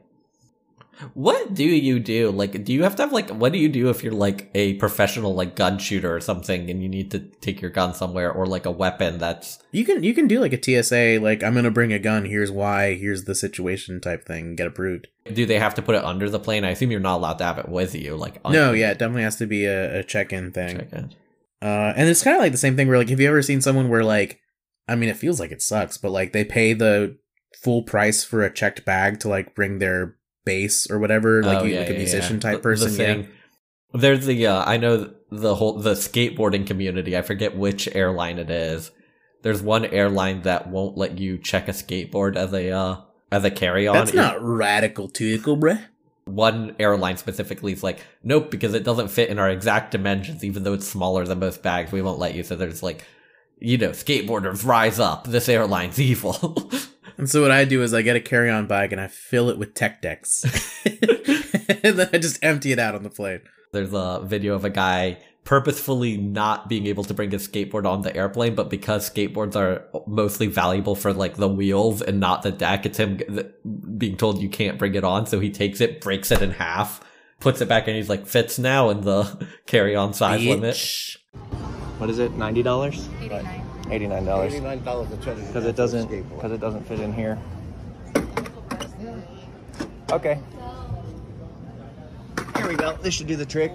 What do you do? Like, do you have to have, like, what do you do if you're, like, a professional, like, gun shooter or something and you need to take your gun somewhere, or, like, a weapon that's... You can do, like, a TSA, like, I'm going to bring a gun, here's why, here's the situation type thing, get approved. Do they have to put it under the plane? I assume you're not allowed to have it with you, like... No, yeah, it definitely has to be a check-in thing. Check-in. And it's kind of like the same thing where, like, have you ever seen someone where, like, I mean, it feels like it sucks, but, like, they pay the full price for a checked bag to, like, bring their bass or whatever, like a musician type person. Yeah. There's the, I know the skateboarding community, I forget which airline it is. There's one airline that won't let you check a skateboard as a carry-on. That's not radical, bruh. one airline specifically is like, nope, because it doesn't fit in our exact dimensions, even though it's smaller than most bags, we won't let you. So there's like, you know, skateboarders rise up, this airline's evil. And so what I do is I get a carry-on bag and I fill it with Tech Decks. And then I just empty it out on the plane. There's a video of a guy purposefully not being able to bring his skateboard on the airplane, but because skateboards are mostly valuable for like the wheels and not the deck, it's him being told you can't bring it on, so he takes it, breaks it in half, puts it back, and he's like, fits now in the carry-on size limit. What is it, $90? $89. $89. $89 because it doesn't fit in here. Okay. Here we go. This should do the trick.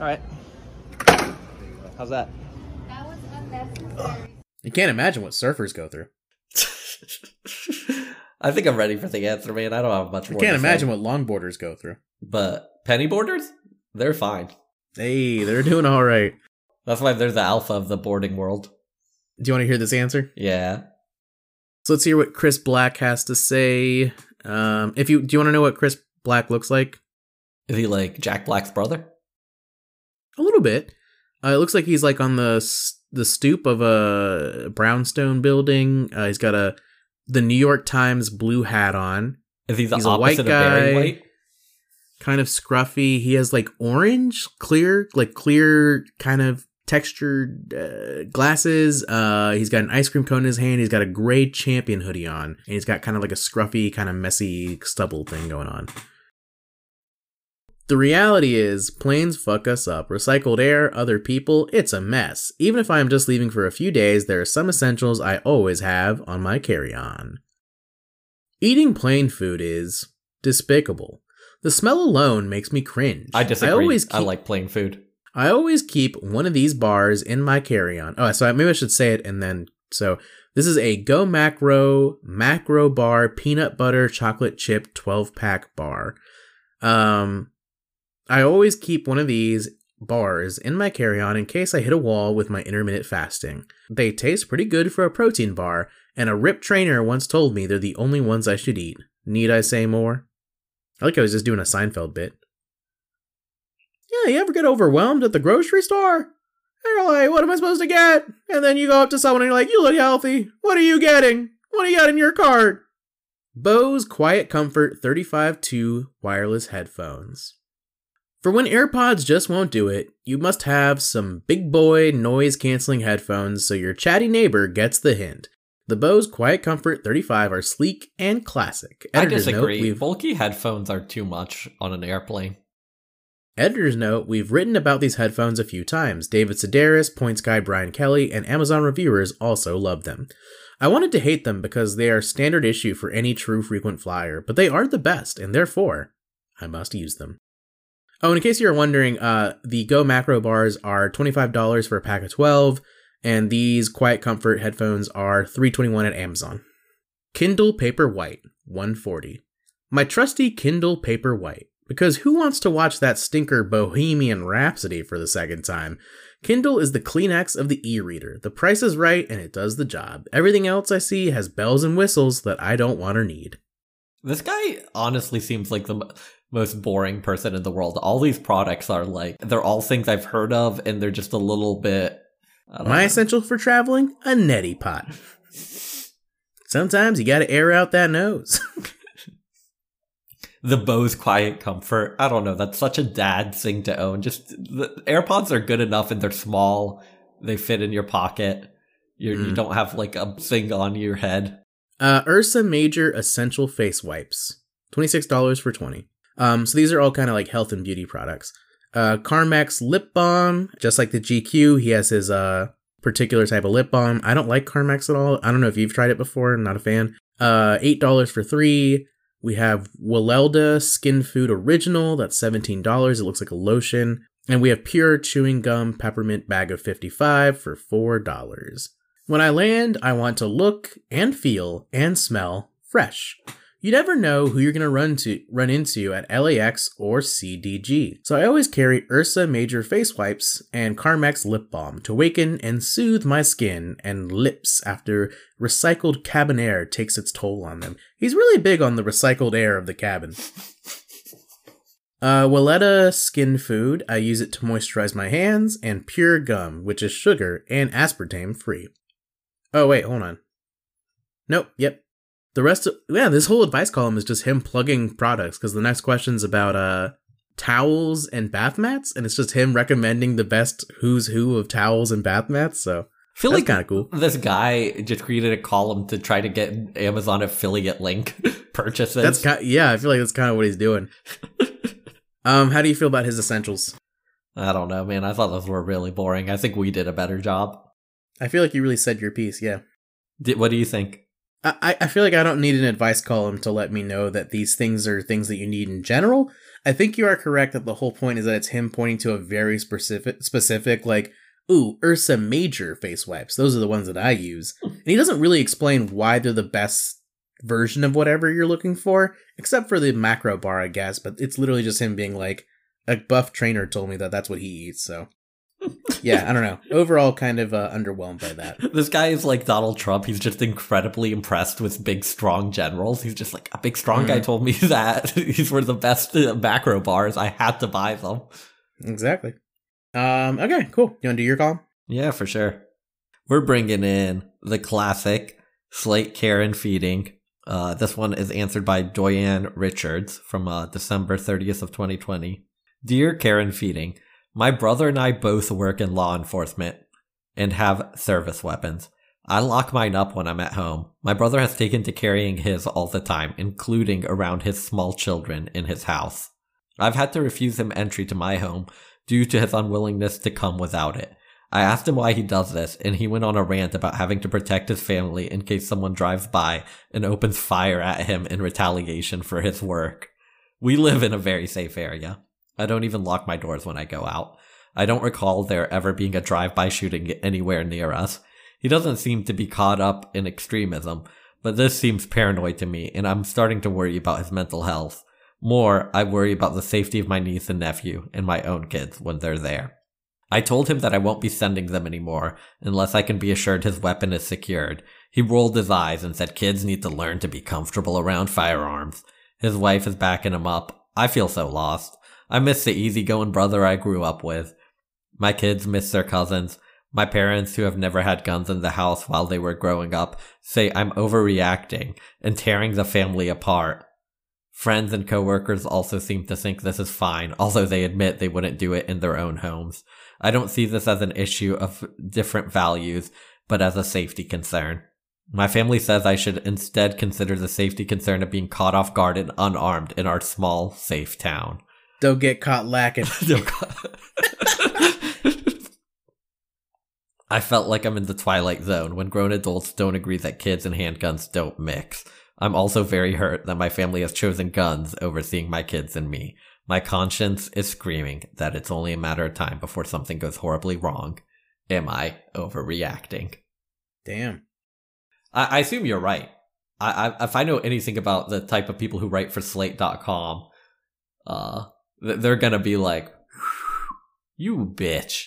All right. How's that? That was unnecessary. You can't imagine what surfers go through. I think I'm ready for the answer, man. I don't have much more. I can't imagine what longboarders go through. But penny boarders, they're fine. Hey, they're doing all right. That's why they're the alpha of the boarding world. Do you want to hear this answer? Yeah. So let's hear what Chris Black has to say. Do you want to know what Chris Black looks like? Is he like Jack Black's brother? A little bit. It looks like he's like on the stoop of a brownstone building. He's got the New York Times blue hat on. Is he the opposite of Barry White? Kind of scruffy. He has like orange, clear kind of textured glasses. He's got an ice cream cone in his hand. He's got a gray Champion hoodie on, and he's got kind of like a scruffy, kind of messy stubble thing going on. The reality is, planes fuck us up. Recycled air, other people, it's a mess. Even if I'm just leaving for a few days, there are some essentials I always have on my carry-on. Eating plane food is despicable. The smell alone makes me cringe. I disagree. I like plain food. I always keep one of these bars in my carry-on. Oh, so maybe I should say it and then... So this is a Go Macro Bar Peanut Butter Chocolate Chip 12-pack bar. I always keep one of these bars in my carry-on in case I hit a wall with my intermittent fasting. They taste pretty good for a protein bar, and a RIP trainer once told me they're the only ones I should eat. Need I say more? I like I was just doing a Seinfeld bit. Yeah, you ever get overwhelmed at the grocery store? And you're like, what am I supposed to get? And then you go up to someone and you're like, you look healthy. What are you getting? What do you got in your cart? Bose Quiet Comfort 35-2 wireless headphones. For when AirPods just won't do it, you must have some big boy noise-canceling headphones so your chatty neighbor gets the hint. The Bose Quiet Comfort 35 are sleek and classic. Editor's I disagree. Note, bulky headphones are too much on an airplane. Editor's note, we've written about these headphones a few times. David Sedaris, Points Guy Brian Kelly, and Amazon reviewers also love them. I wanted to hate them because they are standard issue for any true frequent flyer, but they are the best, and therefore, I must use them. Oh, and in case you're wondering, the Go Macro bars are $25 for a pack of 12, and these Quiet Comfort headphones are $321 at Amazon. Kindle Paperwhite, $140. My trusty Kindle Paperwhite, because who wants to watch that stinker Bohemian Rhapsody for the second time? Kindle is the Kleenex of the e-reader. The price is right, and it does the job. Everything else I see has bells and whistles that I don't want or need. This guy honestly seems like the most boring person in the world. All these products are like, they're all things I've heard of, and they're just a little bit... My essential for traveling? A neti pot. Sometimes you gotta air out that nose. The Bose Quiet Comfort. I don't know, that's such a dad thing to own. Just, the AirPods are good enough and they're small. They fit in your pocket. You don't have like a thing on your head. Ursa Major Essential Face Wipes. $26 for 20. So these are all kind of like health and beauty products. Carmex lip balm, just like the GQ, he has his particular type of lip balm. I don't like Carmex at all. I don't know if you've tried it before. I'm not a fan. $8 for 3. We have Weleda Skin Food Original. That's $17. It looks like a lotion. And we have Pure Chewing Gum Peppermint Bag of 55 for $4. When I land, I want to look and feel and smell fresh. You never know who you're going to run into at LAX or CDG, so I always carry Ursa Major face wipes and Carmex lip balm to waken and soothe my skin and lips after recycled cabin air takes its toll on them. He's really big on the recycled air of the cabin. Weleda Skin Food, I use it to moisturize my hands, and Pure Gum, which is sugar and aspartame free. Oh wait, hold on. Nope, yep. The rest of, yeah, this whole advice column is just him plugging products, because the next question's about towels and bath mats, and it's just him recommending the best who's who of towels and bath mats, so I feel that's like kind of cool. This guy just created a column to try to get Amazon affiliate link purchases. That's yeah, I feel like that's kind of what he's doing. How do you feel about his essentials? I don't know, man. I thought those were really boring. I think we did a better job. I feel like you really said your piece, yeah. What do you think? I feel like I don't need an advice column to let me know that these things are things that you need in general. I think you are correct that the whole point is that it's him pointing to a very specific like, ooh, Ursa Major face wipes. Those are the ones that I use. And he doesn't really explain why they're the best version of whatever you're looking for, except for the macro bar, I guess, but it's literally just him being like, a buff trainer told me that that's what he eats, so. Yeah, I don't know. Overall, kind of underwhelmed by that. This guy is like Donald Trump. He's just incredibly impressed with big, strong generals. He's just like, a big, strong guy told me that. These were the best macro bars. I had to buy them. Exactly. Okay, cool. You want to do your column? Yeah, for sure. We're bringing in the classic Slate Care and Feeding. This one is answered by Joyanne Richards from December 30th of 2020. Dear Care and Feeding, my brother and I both work in law enforcement and have service weapons. I lock mine up when I'm at home. My brother has taken to carrying his all the time, including around his small children in his house. I've had to refuse him entry to my home due to his unwillingness to come without it. I asked him why he does this, and he went on a rant about having to protect his family in case someone drives by and opens fire at him in retaliation for his work. We live in a very safe area. I don't even lock my doors when I go out. I don't recall there ever being a drive-by shooting anywhere near us. He doesn't seem to be caught up in extremism, but this seems paranoid to me, and I'm starting to worry about his mental health. More, I worry about the safety of my niece and nephew and my own kids when they're there. I told him that I won't be sending them anymore unless I can be assured his weapon is secured. He rolled his eyes and said kids need to learn to be comfortable around firearms. His wife is backing him up. I feel so lost. I miss the easygoing brother I grew up with. My kids miss their cousins. My parents, who have never had guns in the house while they were growing up, say I'm overreacting and tearing the family apart. Friends and coworkers also seem to think this is fine, although they admit they wouldn't do it in their own homes. I don't see this as an issue of different values, but as a safety concern. My family says I should instead consider the safety concern of being caught off guard and unarmed in our small, safe town. Don't get caught lacking. I felt like I'm in the Twilight Zone when grown adults don't agree that kids and handguns don't mix. I'm also very hurt that my family has chosen guns over seeing my kids and me. My conscience is screaming that it's only a matter of time before something goes horribly wrong. Am I overreacting? Damn. I assume you're right. I if I know anything about the type of people who write for Slate.com, they're going to be like, you bitch.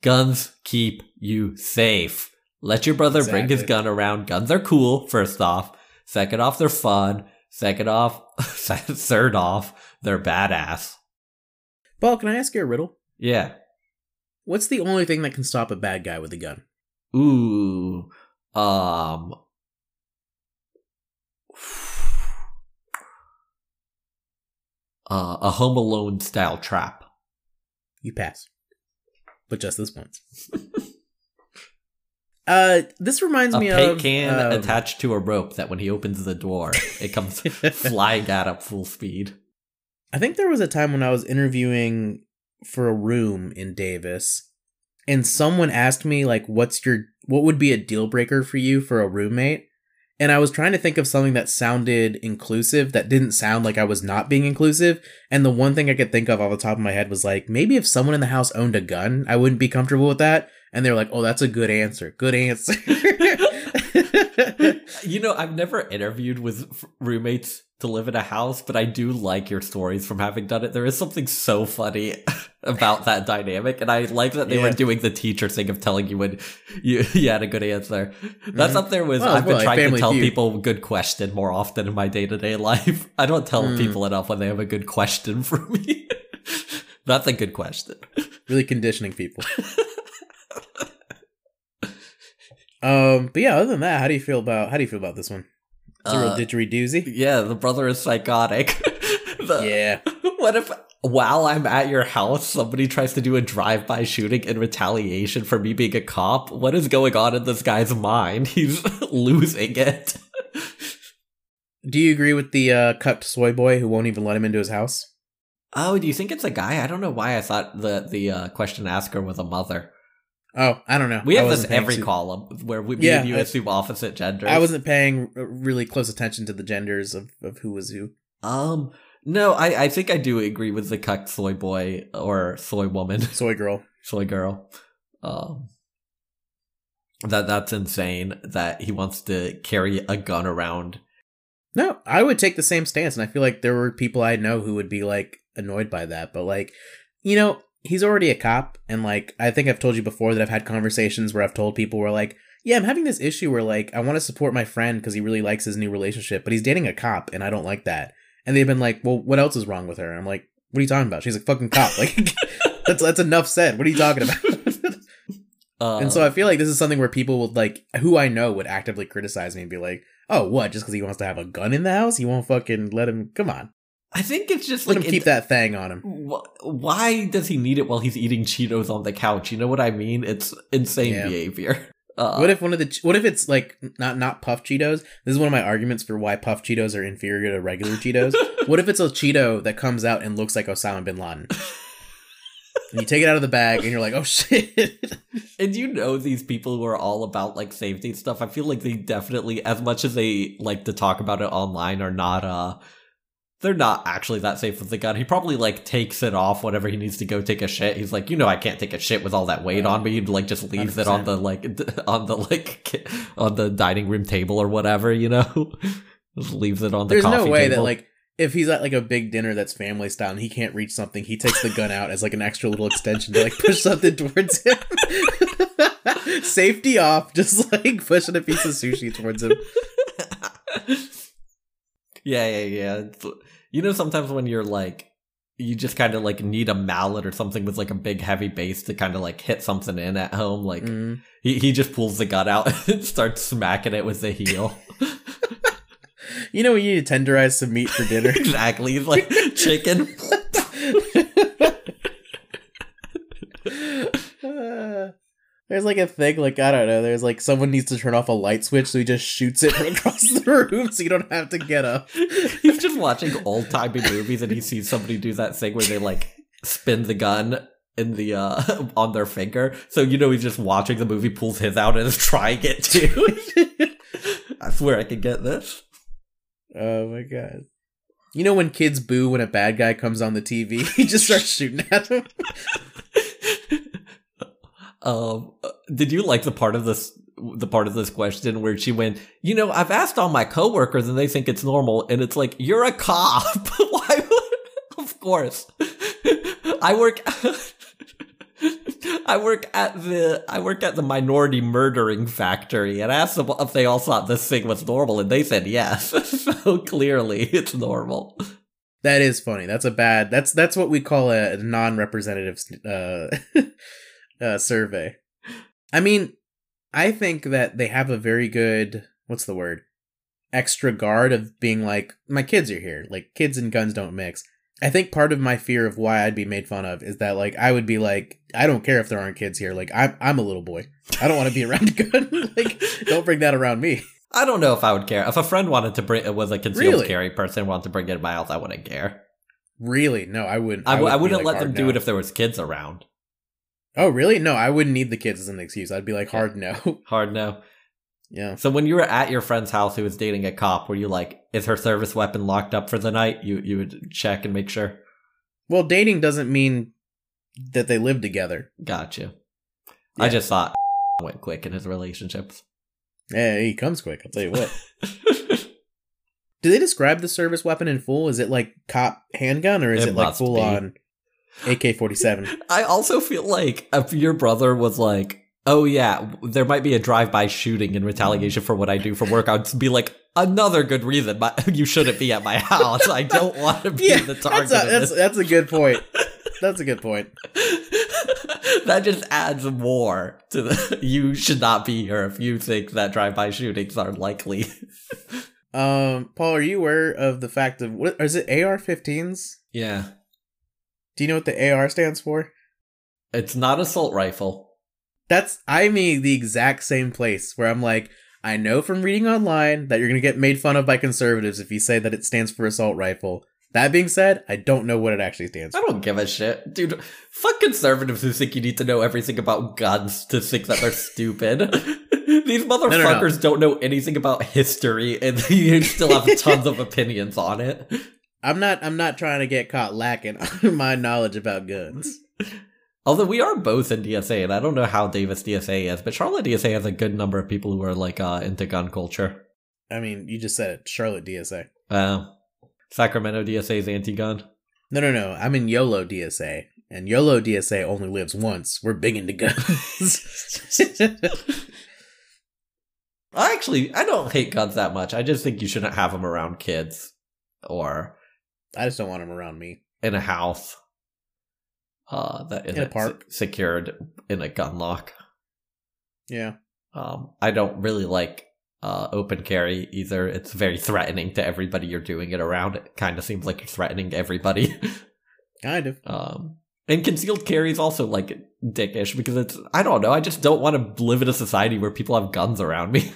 Guns keep you safe. Let your brother bring his gun around. Guns are cool, first off. Second off, they're fun. Second off, third off, they're badass. Paul, can I ask you a riddle? Yeah. What's the only thing that can stop a bad guy with a gun? Ooh. A Home Alone style trap. You pass. But just this once. This reminds me of a paint can attached to a rope that when he opens the door, it comes flying out at full speed. I think there was a time when I was interviewing for a room in Davis, and someone asked me like, what would be a deal breaker for you for a roommate? And I was trying to think of something that sounded inclusive, that didn't sound like I was not being inclusive. And the one thing I could think of off the top of my head was like, maybe if someone in the house owned a gun, I wouldn't be comfortable with that. And they were like, oh, that's a good answer. Good answer. You know, I've never interviewed with roommates to live in a house, but I do like your stories from having done it. There is something so funny about that dynamic, and I like that they were doing the teacher thing of telling you when you had a good answer. That's up there with I've been trying to tell people good question more often in my day-to-day life. I don't tell people enough when they have a good question for me. That's a good question. Really conditioning people. But yeah, other than that, how do you feel about this one? It's a real didgeridoozy. Yeah, the brother is psychotic. What if while I'm at your house, somebody tries to do a drive-by shooting in retaliation for me being a cop? What is going on in this guy's mind? He's losing it. Do you agree with the cucked soy boy who won't even let him into his house? Oh, do you think it's a guy? I don't know why I thought the question asker was a mother. Oh, I don't know. We have this every column where me and you assume opposite genders. I wasn't paying really close attention to the genders of who was who. No, I think I do agree with the cucked soy boy or soy woman. Soy girl. That's insane that he wants to carry a gun around. No, I would take the same stance, and I feel like there were people I know who would be, like, annoyed by that. But, like, you know, he's already a cop, and, like, I think I've told you before that I've had conversations where I've told people where, like, yeah, I'm having this issue where, like, I want to support my friend because he really likes his new relationship, but he's dating a cop, and I don't like that. And they've been like, well, what else is wrong with her? And I'm like, what are you talking about? She's a fucking cop. Like, that's enough said. What are you talking about? And so I feel like this is something where people would, like, who I know would actively criticize me and be like, oh, what? Just because he wants to have a gun in the house? You won't fucking let him? Come on. I think it's just let him keep that thing on him. Why does he need it while he's eating Cheetos on the couch? You know what I mean? It's insane behavior. What if it's like not puff Cheetos? This is one of my arguments for why puff Cheetos are inferior to regular Cheetos. What if it's a Cheeto that comes out and looks like Osama bin Laden? And you take it out of the bag, and you're like, oh, shit. And you know these people who are all about, like, safety stuff. I feel like they definitely, as much as they like to talk about it online, are not, they're not actually that safe with the gun. He probably, like, takes it off whenever he needs to go take a shit. He's like, you know, I can't take a shit with all that weight on me. And, like, just leaves 100%. It on the dining room table or whatever, you know? Just leaves it on the coffee table. There's no way that, like, if he's at, like, a big dinner that's family style and he can't reach something, he takes the gun out as, like, an extra little extension to, like, push something towards him. Safety off, just, like, pushing a piece of sushi towards him. Yeah. It's, you know, sometimes when you're, like, you just kind of, like, need a mallet or something with, like, a big heavy base to kind of, like, hit something in at home, like, he just pulls the gun out and starts smacking it with the heel. You know when you need to tenderize some meat for dinner? Exactly. He's like, chicken. There's like a thing, like, I don't know, there's like someone needs to turn off a light switch, so he just shoots it from across the room so you don't have to get up. He's just watching old-timey movies and he sees somebody do that thing where they, like, spin the gun in the on their finger. So, you know, he's just watching the movie, pulls his out and is trying it too. I swear I can get this. Oh my god. You know when kids boo when a bad guy comes on the TV? He just starts shooting at him. Did you like the part of this question where she went, you know, I've asked all my coworkers and they think it's normal, and it's like, you're a cop. Why would, of course. I work at the minority murdering factory, and I asked them if they all thought this thing was normal, and they said yes. So clearly, it's normal. That is funny. That's a bad. That's what we call a non-representative survey. I mean, I think that they have a very good extra guard of being like, my kids are here. Like, kids and guns don't mix. I think part of my fear of why I'd be made fun of is that, like, I would be like, I don't care if there aren't kids here. Like, I'm a little boy. I don't want to be around a gun. Like, don't bring that around me. I don't know if I would care. If a friend wanted to bring it, was a concealed carry person wanted to bring it in my house, I wouldn't care. Really? No, I wouldn't. I wouldn't let them do it if there was kids around. Oh, really? No, I wouldn't need the kids as an excuse. I'd be like, hard no. Hard no. Yeah. So when you were at your friend's house who was dating a cop, were you like, is her service weapon locked up for the night? You would check and make sure? Well, dating doesn't mean that they live together. Gotcha. Yeah. I just thought went quick in his relationships. Yeah, he comes quick, I'll tell you what. Do they describe the service weapon in full? Is it like cop handgun or is it like full on AK-47? I also feel like if your brother was like, oh yeah, there might be a drive-by shooting in retaliation for what I do for work, I'd be like, another good reason you shouldn't be at my house. I don't want to be the target. That's a good point. That's a good point. That just adds more to the you should not be here if you think that drive-by shootings are likely. Paul, are you aware of the fact of what is it AR-15s? Yeah. Do you know what the AR stands for? It's not assault rifle. That's the exact same place where I'm like, I know from reading online that you're going to get made fun of by conservatives if you say that it stands for assault rifle. That being said, I don't know what it actually stands for. I don't give a shit. Dude, fuck conservatives who think you need to know everything about guns to think that they're stupid. These motherfuckers don't know anything about history and you still have tons of opinions on it. I'm not trying to get caught lacking on my knowledge about guns. Although we are both in DSA, and I don't know how Davis DSA is, but Charlotte DSA has a good number of people who are, like, into gun culture. I mean, you just said it. Charlotte DSA. Sacramento DSA is anti-gun? No. I'm in YOLO DSA, and YOLO DSA only lives once. We're big into guns. I don't hate guns that much. I just think you shouldn't have them around kids. Or... I just don't want them around me. In a house. That is in a park. Secured in a gun lock. Yeah. I don't really like open carry either. It's very threatening to everybody you're doing it around. It kind of seems like you're threatening everybody. Kind of. And concealed carry is also like dickish because it's, I don't know, I just don't want to live in a society where people have guns around me.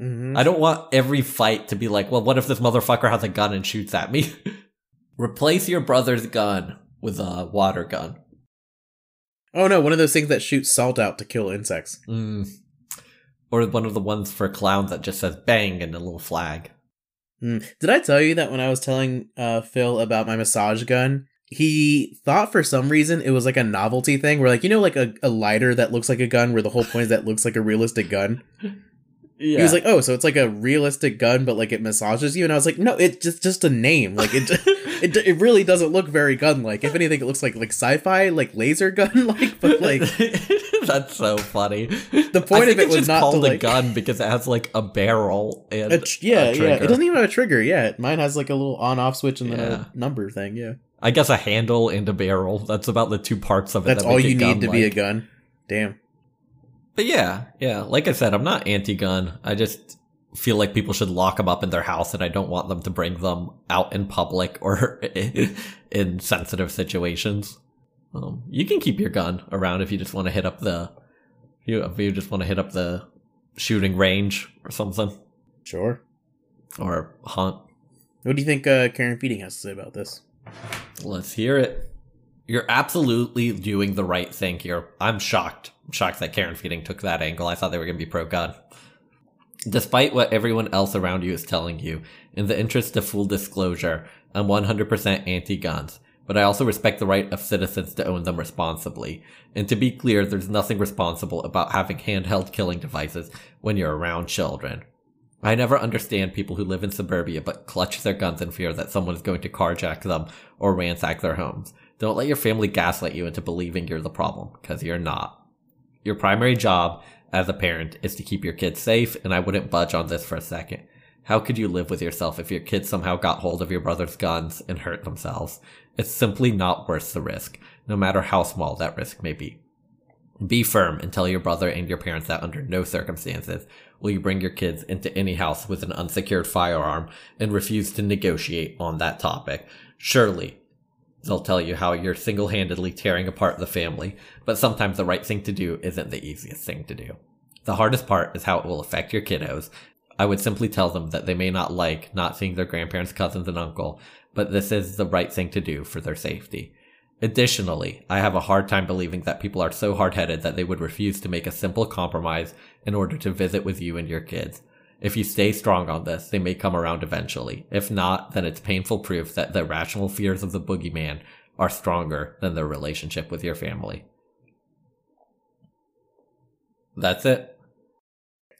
Mm-hmm. I don't want every fight to be like, well, what if this motherfucker has a gun and shoots at me? Replace your brother's gun with a water gun. Oh no, one of those things that shoots salt out to kill insects. Mm. Or one of the ones for clowns that just says bang and a little flag. Mm. Did I tell you that when I was telling Phil about my massage gun, he thought for some reason it was like a novelty thing where like, you know, like a lighter that looks like a gun where the whole point is that looks like a realistic gun? Yeah. He was like, oh, so it's like a realistic gun, but like it massages you. And I was like, no, it's just a name. Like it it really doesn't look very gun-like. If anything, it looks like sci-fi, like laser gun-like, but like... That's so funny. The point of it was not called to, like, a gun because it has like a barrel and a trigger. Yeah, it doesn't even have a trigger. Yeah, mine has like a little on-off switch and then a number thing. Yeah, I guess a handle and a barrel. That's about the two parts of it. That's all you need to be a gun. Damn. But yeah, like I said, I'm not anti-gun. I just feel like people should lock them up in their house and I don't want them to bring them out in public or in sensitive situations. You can keep your gun around if you just want to hit up the shooting range or something. Sure. Or hunt. What do you think Care and Feeding has to say about this? Let's hear it. You're absolutely doing the right thing here. I'm shocked. I'm shocked that Care and Feeding took that angle. I thought they were going to be pro-gun. Despite what everyone else around you is telling you, in the interest of full disclosure, I'm 100% anti-guns, but I also respect the right of citizens to own them responsibly. And to be clear, there's nothing responsible about having handheld killing devices when you're around children. I never understand people who live in suburbia but clutch their guns in fear that someone is going to carjack them or ransack their homes. Don't let your family gaslight you into believing you're the problem, because you're not. Your primary job as a parent is to keep your kids safe, and I wouldn't budge on this for a second. How could you live with yourself if your kids somehow got hold of your brother's guns and hurt themselves? It's simply not worth the risk, no matter how small that risk may be. Be firm and tell your brother and your parents that under no circumstances will you bring your kids into any house with an unsecured firearm and refuse to negotiate on that topic. Surely, they'll tell you how you're single-handedly tearing apart the family, but sometimes the right thing to do isn't the easiest thing to do. The hardest part is how it will affect your kiddos. I would simply tell them that they may not like not seeing their grandparents, cousins, and uncle, but this is the right thing to do for their safety. Additionally, I have a hard time believing that people are so hard-headed that they would refuse to make a simple compromise in order to visit with you and your kids. If you stay strong on this, they may come around eventually. If not, then it's painful proof that the irrational fears of the boogeyman are stronger than their relationship with your family. That's it.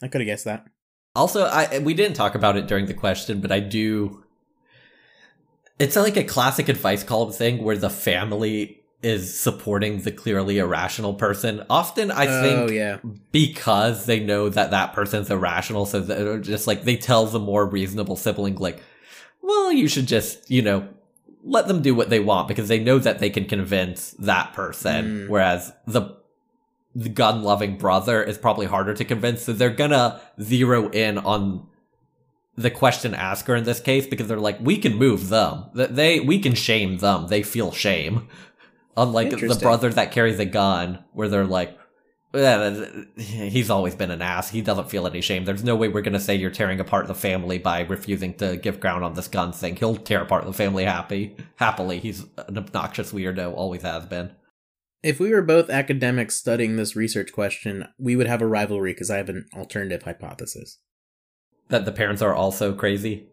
I could have guessed that. Also, we didn't talk about it during the question, but I do... It's like a classic advice column thing where the family is supporting the clearly irrational person. Often, I think, because they know that that person's irrational, so they're just like, they tell the more reasonable sibling, like, well, you should just, you know, let them do what they want, because they know that they can convince that person, whereas the gun-loving brother is probably harder to convince, so they're gonna zero in on the question asker in this case, because they're like, we can move them. We can shame them. They feel shame. Unlike the brother that carries a gun, where they're like, he's always been an ass. He doesn't feel any shame. There's no way we're going to say you're tearing apart the family by refusing to give ground on this gun thing. He'll tear apart the family happily. He's an obnoxious weirdo, always has been. If we were both academics studying this research question, we would have a rivalry because I have an alternative hypothesis. That the parents are also crazy?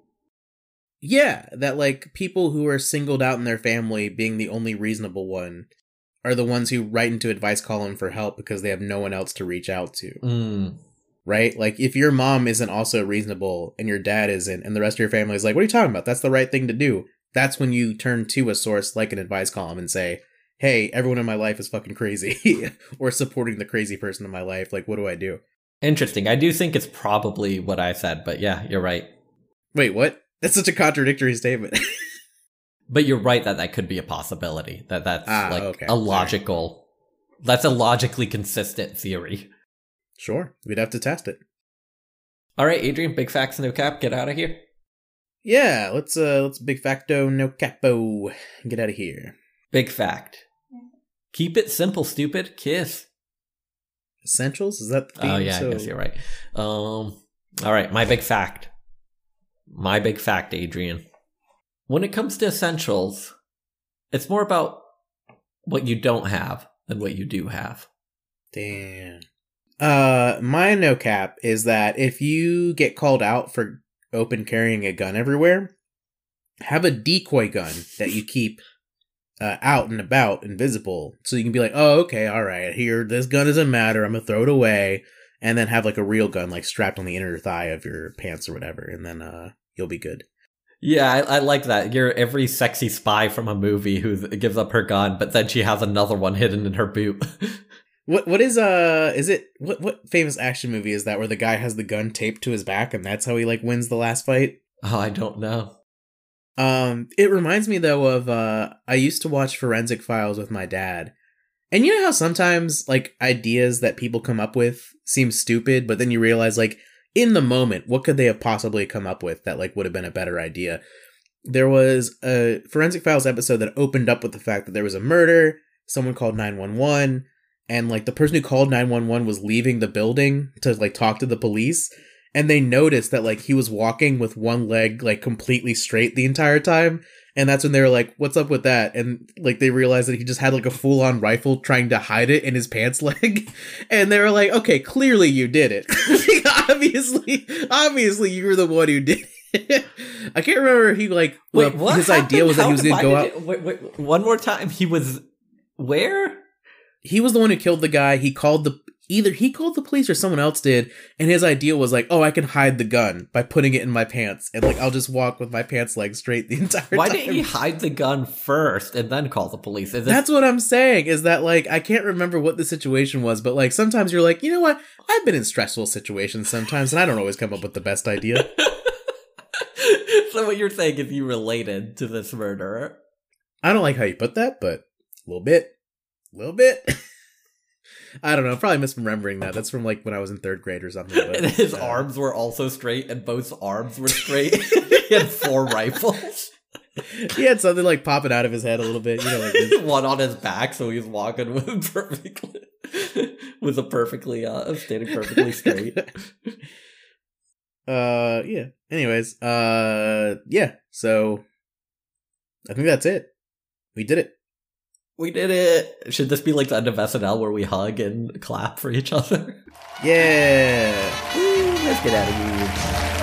Yeah, that like people who are singled out in their family being the only reasonable one are the ones who write into advice column for help because they have no one else to reach out to. Mm. Right? Like if your mom isn't also reasonable and your dad isn't and the rest of your family is like, what are you talking about? That's the right thing to do. That's when you turn to a source like an advice column and say, hey, everyone in my life is fucking crazy or supporting the crazy person in my life. Like, what do I do? Interesting. I do think it's probably what I said, but yeah, you're right. Wait, what? That's such a contradictory statement. But you're right that that could be a possibility. That's a logically consistent theory. Sure. We'd have to test it. All right, Adrian, big facts, no cap. Get out of here. Yeah, let's big facto, no capo. Get out of here. Big fact. Keep it simple, stupid. Kiss. Essentials? Is that the theme? Oh, yeah, I guess you're right. All right, my big fact. My big fact, Adrian. When it comes to essentials, it's more about what you don't have than what you do have. Damn. My no cap is that if you get called out for open carrying a gun everywhere, have a decoy gun that you keep out and about, invisible, so you can be like, oh, okay, all right, here, this gun doesn't matter, I'm gonna throw it away, and then have like a real gun like strapped on the inner thigh of your pants or whatever, and then you'll be good. Yeah, I like that. You're every sexy spy from a movie who gives up her gun, but then she has another one hidden in her boot. What famous action movie is that where the guy has the gun taped to his back and that's how he like wins the last fight? Oh, I don't know. It reminds me though of, I used to watch Forensic Files with my dad, and you know how sometimes like ideas that people come up with seem stupid, but then you realize like in the moment, what could they have possibly come up with that like would have been a better idea? There was a Forensic Files episode that opened up with the fact that there was a murder, someone called 911, and like the person who called 911 was leaving the building to like talk to the police. And they noticed that, like, he was walking with one leg, like, completely straight the entire time. And that's when they were like, what's up with that? And, like, they realized that he just had, like, a full-on rifle trying to hide it in his pants leg. And they were like, okay, clearly you did it. Like, obviously you were the one who did it. I can't remember if he, like, wait, well, his happened? Idea was that he was going to go out. Wait, one more time. He was where? He was the one who killed the guy. Either he called the police or someone else did, and his idea was like, oh, I can hide the gun by putting it in my pants, and like I'll just walk with my pants leg straight the entire time. Why didn't he hide the gun first and then call the police? That's what I'm saying, is that like I can't remember what the situation was, but like sometimes you're like, you know what? I've been in stressful situations sometimes, and I don't always come up with the best idea. So what you're saying is you related to this murderer. I don't like how you put that, but a little bit. A little bit. I don't know. I'm probably misremembering that. That's from like when I was in third grade or something. But, and his arms were also straight, and both arms were straight. He had four rifles. He had something like popping out of his head a little bit, you know, like this. One on his back, so he was walking standing perfectly straight. Yeah. Anyways, yeah. So I think that's it. We did it. We did it! Should this be like the end of SNL where we hug and clap for each other? Yeah! Let's get out of here.